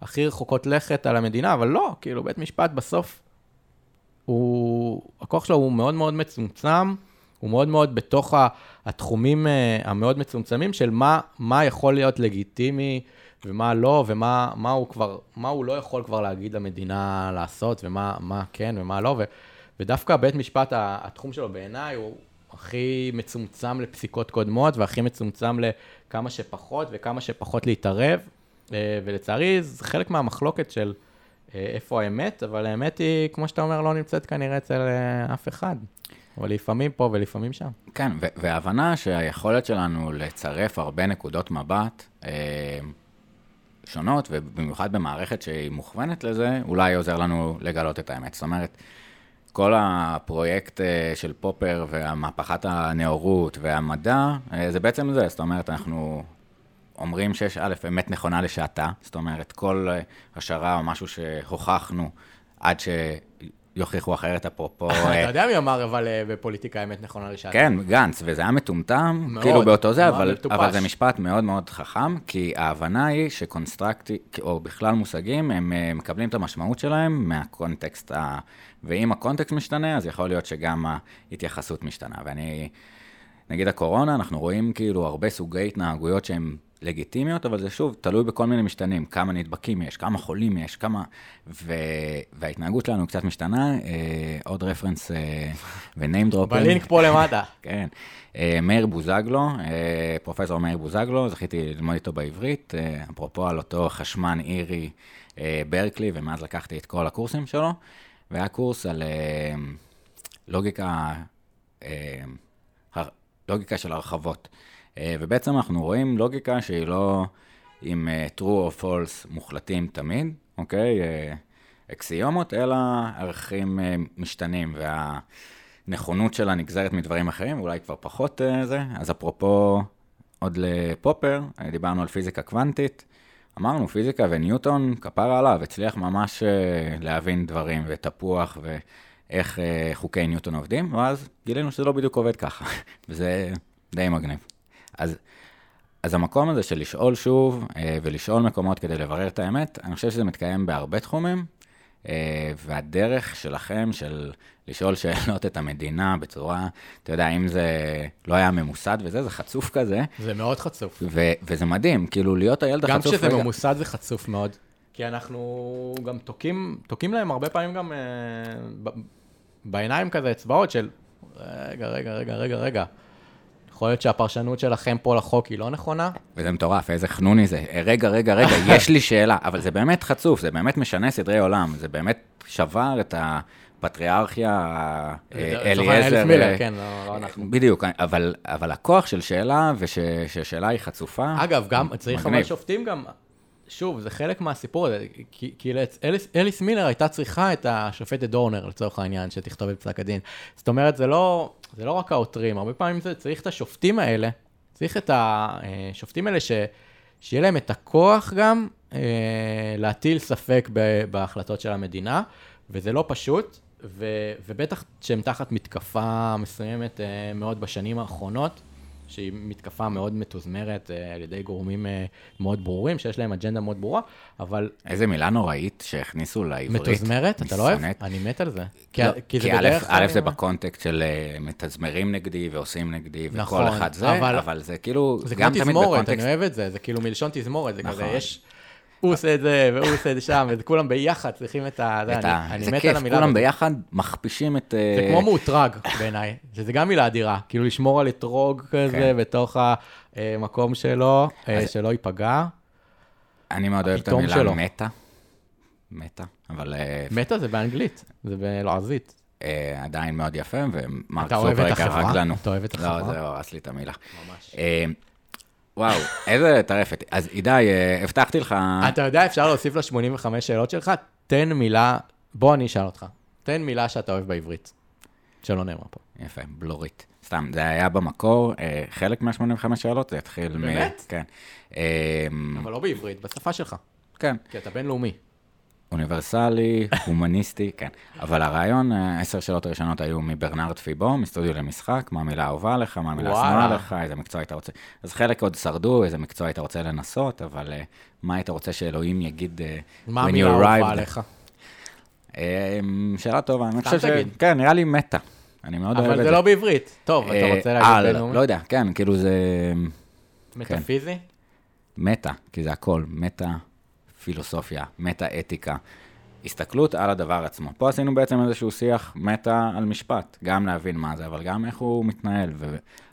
הכי רחוקות לכת על המדינה, אבל לא, כאילו, בית משפט בסוף... הכוח שלו הוא מאוד מאוד מצומצם, הוא מאוד מאוד בתוך התחומים המאוד מצומצמים של מה יכול להיות לגיטימי ומה לא, ומה הוא לא יכול כבר להגיד למדינה לעשות, ומה כן ומה לא, ודווקא בית משפט, התחום שלו בעיניי הוא הכי מצומצם לפסיקות קודמות, והכי מצומצם לכמה שפחות להתערב, ולצערי זה חלק מהמחלוקת של... איפה האמת, אבל האמת היא, כמו שאתה אומר, לא נמצאת כנראה אצל אף אחד. אבל לפעמים פה ולפעמים שם. כן, וההבנה שהיכולת שלנו לצרף הרבה נקודות מבט שונות, ובמיוחד במערכת שהיא מוכוונת לזה, אולי עוזר לנו לגלות את האמת. זאת אומרת, כל הפרויקט של פופר והמהפכת הנאורות והמדע, זה בעצם זה. זאת אומרת, אנחנו... אומרים שיש א', אמת נכונה לשעתה, זאת אומרת, כל השערה או משהו שהוכחנו עד שיוכיחו אחרת, אפרופו... אתה יודע מי אמר, אבל בפוליטיקה אמת נכונה לשעתה. כן, גנץ, וזה היה מטומטם, כאילו באותו זה, אבל זה משפט מאוד מאוד חכם, כי ההבנה היא שקונסטרקטי, או בכלל מושגים, הם מקבלים את המשמעות שלהם מהקונטקסט, ואם הקונטקסט משתנה, אז יכול להיות שגם ההתייחסות משתנה, ואני... נגיד הקורונה, אנחנו רואים כאילו הרבה סוגי התנהגויות שהן לגיטימיות, אבל זה שוב, תלוי בכל מיני משתנים, כמה נדבקים יש, כמה חולים יש, כמה... וההתנהגות שלנו קצת משתנה, עוד רפרנס וניים דרופים. בלינק פה למטה. כן. מייר בוזגלו, פרופסור מייר בוזגלו, זכיתי ללמוד איתו בעברית, אפרופו על אותו חשמן אירי ברקלי, ומאז לקחתי את כל הקורסים שלו, והיה קורס על לוגיקה של הרחבות, ובעצם אנחנו רואים לוגיקה שהיא לא עם true או false מוחלטים תמיד, אוקיי, אקסיומות, אלא ערכים משתנים, והנכונות שלה נגזרת מדברים אחרים, אולי כבר פחות זה, אז אפרופו עוד לפופר, דיברנו על פיזיקה קוונטית, אמרנו פיזיקה וניוטון כפרה עליו, הצליח ממש להבין דברים ותפוח ו... איך חוקי ניוטון עובדים, ואז גילינו שזה לא בדיוק עובד ככה, וזה די מגניב. אז המקום הזה של לשאול שוב, ולשאול מקומות כדי לברר את האמת, אני חושב שזה מתקיים בהרבה תחומים, והדרך שלכם של לשאול שאלות את המדינה בצורה, אתה יודע, אם זה לא היה ממוסד וזה, זה חצוף כזה. זה מאוד חצוף. וזה מדהים, כאילו להיות הילד החצוף... גם כשזה ממוסד זה חצוף מאוד. כי אנחנו גם תוקים להם הרבה פעמים גם בעיניים כזה אצבעות של רגע. יכול להיות שהפרשנות שלכם פה לחוק היא לא נכונה. וזה מטורף, איזה חנוני זה. רגע, יש לי שאלה. אבל זה באמת חצוף, זה באמת משנה סדרי עולם. זה באמת שבר את הפטריארכיה, אליס מילר, כן, לא אנחנו. בדיוק, אבל הכוח של שאלה, וששאלה היא חצופה. אגב, גם צריך אבל שופטים גם... שוב, זה חלק מהסיפור הזה, כי אליס מילר הייתה צריכה את השופטת דורנר, לצורך העניין, שתכתוב את פסק הדין. זאת אומרת, זה לא רק העותרים, הרבה פעמים זה צריך את השופטים האלה, צריך את השופטים האלה שיהיה להם את הכוח גם להטיל ספק בהחלטות של המדינה, וזה לא פשוט, ובטח שהם תחת מתקפה מסוימת מאוד בשנים האחרונות, שהיא מתקפה מאוד מתוזמרת על ידי גורמים מאוד ברורים, שיש להם אג'נדה מאוד ברורה, אבל... איזה מילה נוראית שהכניסו לעברית. מתוזמרת? אתה לא אוהב? אני מת על זה. כי א' זה בקונטקט של מתזמרים נגדי ועושים נגדי וכל אחד זה, אבל זה כאילו... זה כמו תזמורת, אני אוהב את זה, זה כאילו מלשון תזמורת, זה כזה יש... הוא עושה את זה, והוא עושה את זה שם, וכולם ביחד צריכים את ה... זה כיף, כולם ביחד מכפישים את... זה כמו מאותרג בעיניי, שזה גם מילה אדירה, כאילו לשמור על אתרוג כזה בתוך המקום שלו, שלא ייפגע. אני מאוד אוהב את המילה מטה, אבל... מטה זה באנגלית, זה בלועזית. עדיין מאוד יפה, ומרק סופר יקרק לנו. אתה אוהב את החברה? לא, זה הורס לי את המילה. ממש. וואו, איזה טרפת. אז עידי, הבטחתי לך... אתה יודע, אפשר להוסיף ל-85 שאלות שלך? תן מילה, בוא אני אשאל אותך. תן מילה שאתה אוהב בעברית. שלא נאמר פה. יפה, בלורית. סתם, זה היה במקור, חלק מה-85 שאלות, זה התחיל באמת? כן. אבל לא בעברית, בשפה שלך. כן. כי אתה בינלאומי. אוניברסלי, הומניסטי, כן. אבל הרעיון, 10 שאלות הראשונות היו מברנרד פיבו, מסטודיו למשחק, מה המילה אהובה לך, מה המילה שנואה לך, איזה מקצוע היית רוצה. אז חלק עוד שרדו, איזה מקצוע היית רוצה לנסות, אבל מה היית רוצה שאלוהים יגיד when you arrived? מה המילה אהובה לך? שאלה טובה, אני חושב ש... כן, נראה לי מטה. אני מאוד אוהב את זה. אבל זה לא בעברית. טוב, אתה רוצה להגיד בינלאומי? לא יודע, כן, כאילו זה... מטאפיזי? מטא, כי זה הכל, מטא. פילוסופיה, מטה-אתיקה, הסתכלות על הדבר עצמו. פה עשינו בעצם איזשהו שיח מטה על משפט, גם להבין מה זה, אבל גם איך הוא מתנהל,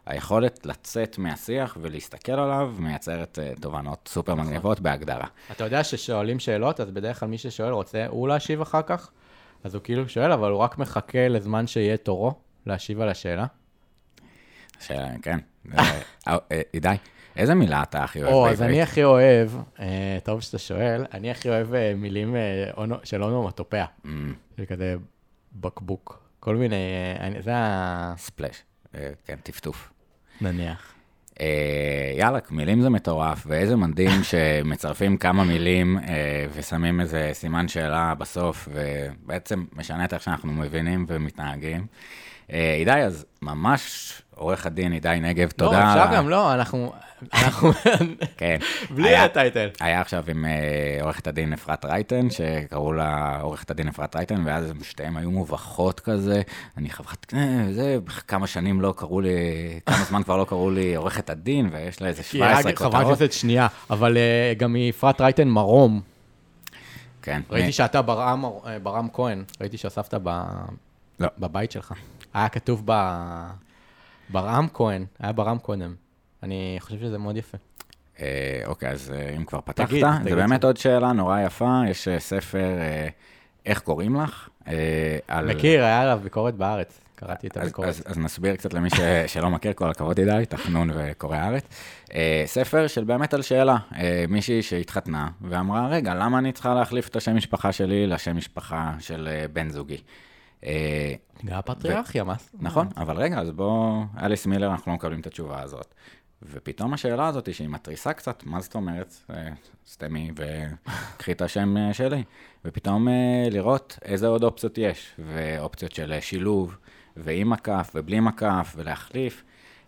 והיכולת לצאת מהשיח ולהסתכל עליו, מייצרת תובנות סופר מגניבות בהגדרה. אתה יודע ששואלים שאלות, אז בדרך כלל מי ששואל רוצה הוא להשיב אחר כך, אז הוא כאילו שואל, אבל הוא רק מחכה לזמן שיהיה תורו להשיב על השאלה. השאלה, כן. די. איזה מילה אתה הכי אוהב? אז אני הכי אוהב, טוב שאתה שואל, אני הכי אוהב מילים של אונומטופיה. זה כזה בקבוק, כל מיני, זה ה... ספלש, כן, טפטוף. נניח. יאללה, מילים זה מטורף, ואיזה מדהים שמצרפים כמה מילים ושמים איזה סימן שאלה בסוף, ובעצם משנה את איך שאנחנו מבינים ומתנהגים. הידי, אז ממש... עורך הדין, הידי נגב, תודה. לא, עכשיו גם לא, אנחנו... כן. בלי הטייטל. היה עכשיו עם עורכת הדין אפרת רייטן, שקראו לה עורכת הדין אפרת רייטן, ואז שתיהם היו מובכות כזה. אני חוות, זה כמה שנים לא קראו לי, כמה זמן כבר לא קראו לי עורכת הדין, ויש לה איזה 17 כותרות. חברת כנסת שנייה, אבל גם היא אפרת רייטן מרום. כן. ראיתי שאתה ברם כהן, ראיתי שאספת בבית שלך. היה כתוב ברם כהן, היה ברם קודם. אני חושב שזה מאוד יפה. אוקיי, אז אם כבר פתחת, זה באמת עוד שאלה נורא יפה. יש ספר, איך קוראים לך? מכיר, היה עליו ביקורת בארץ. קראתי את הביקורת. אז נסביר קצת למי שלא מכיר, כל הכבוד ידי, תחנון וקורא הארץ. ספר של באמת על שאלה. מישהי שהתחתנה ואמרה, רגע, למה אני צריכה להחליף את השם משפחה שלי לשם משפחה של בן זוגי? גם הפטריארכיה, מה? נכון, אבל רגע, אז בוא, אליס מילר, אנחנו לא מקבלים את התשובה הזאת. ופתאום השאלה הזאת היא שהיא מטריסה קצת, מה זאת אומרת? סתמי, וקחי את השם שלי. ופתאום לראות איזה עוד אופציות יש, ואופציות של שילוב, ועם מקף, ובלי מקף, ולהחליף.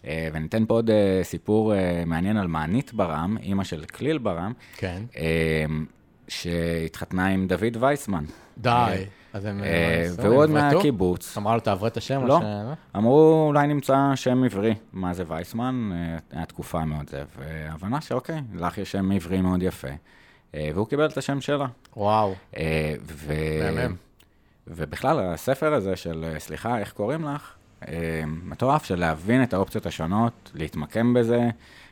וניתן פה עוד סיפור מעניין על מענית ברם, אמא של כליל ברם. כן. שהתחתנה עם דוד וייסמן. די. והוא עוד מהקיבוץ. אמרה לו, תעברי את השם? לא, אמרו, אולי נמצא שם עברי. מה זה וייסמן? התקופה מאוד זה. והבנה שאוקיי, לך יש שם עברי מאוד יפה. והוא קיבל את השם שלה. וואו. ובכלל, הספר הזה של, סליחה, איך קוראים לך? מטורף של להבין את האופציות השונות, להתמקם בזה,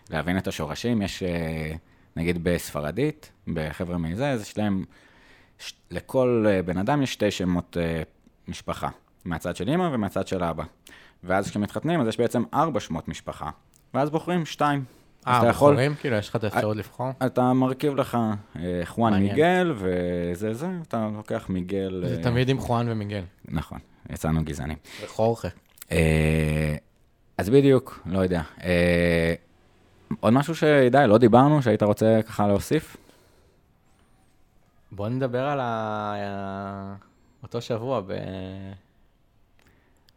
להבין את השורשים. יש, נגיד בספרדית, בחבר'ה מזה, אז יש להם... לכל בן אדם יש 2 שמות משפחה, מהצד של אמא ומהצד של אבא. ואז כשמתחתנים, אז יש בעצם 4 שמות משפחה, ואז בוחרים 2. בוחרים? כאילו, יש לך את האפשרות לבחור? אתה מרכיב לך חואן מיגל, וזה זה, אתה לוקח מיגל... זה תמיד עם חואן ומיגל. נכון, יצאנו גזענים. וחורכה. אז בדיוק, לא יודע. עוד משהו שידי, לא דיברנו, שהיית רוצה ככה להוסיף? בוא נדבר על אותו שבוע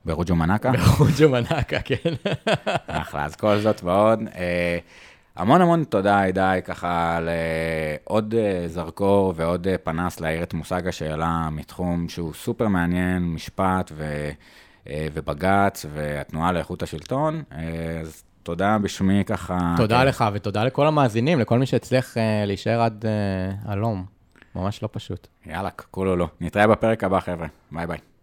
ברוג'ו מנקה? ברוג'ו מנקה, כן. אחלה, אז כל זאת ועוד. המון המון תודה, הידי, ככה, לעוד זרקור ועוד פנס להעיר את מושג השאלה מתחום שהוא סופר מעניין, משפט ובג"ץ והתנועה לאיכות השלטון. אז תודה בשמי ככה. תודה לך ותודה לכל המאזינים, לכל מי שהצליח להישאר עד הלום. ממש לא פשוט. יאללה, כולו לא. נתראה בפרק הבא, חבר'ה. ביי ביי.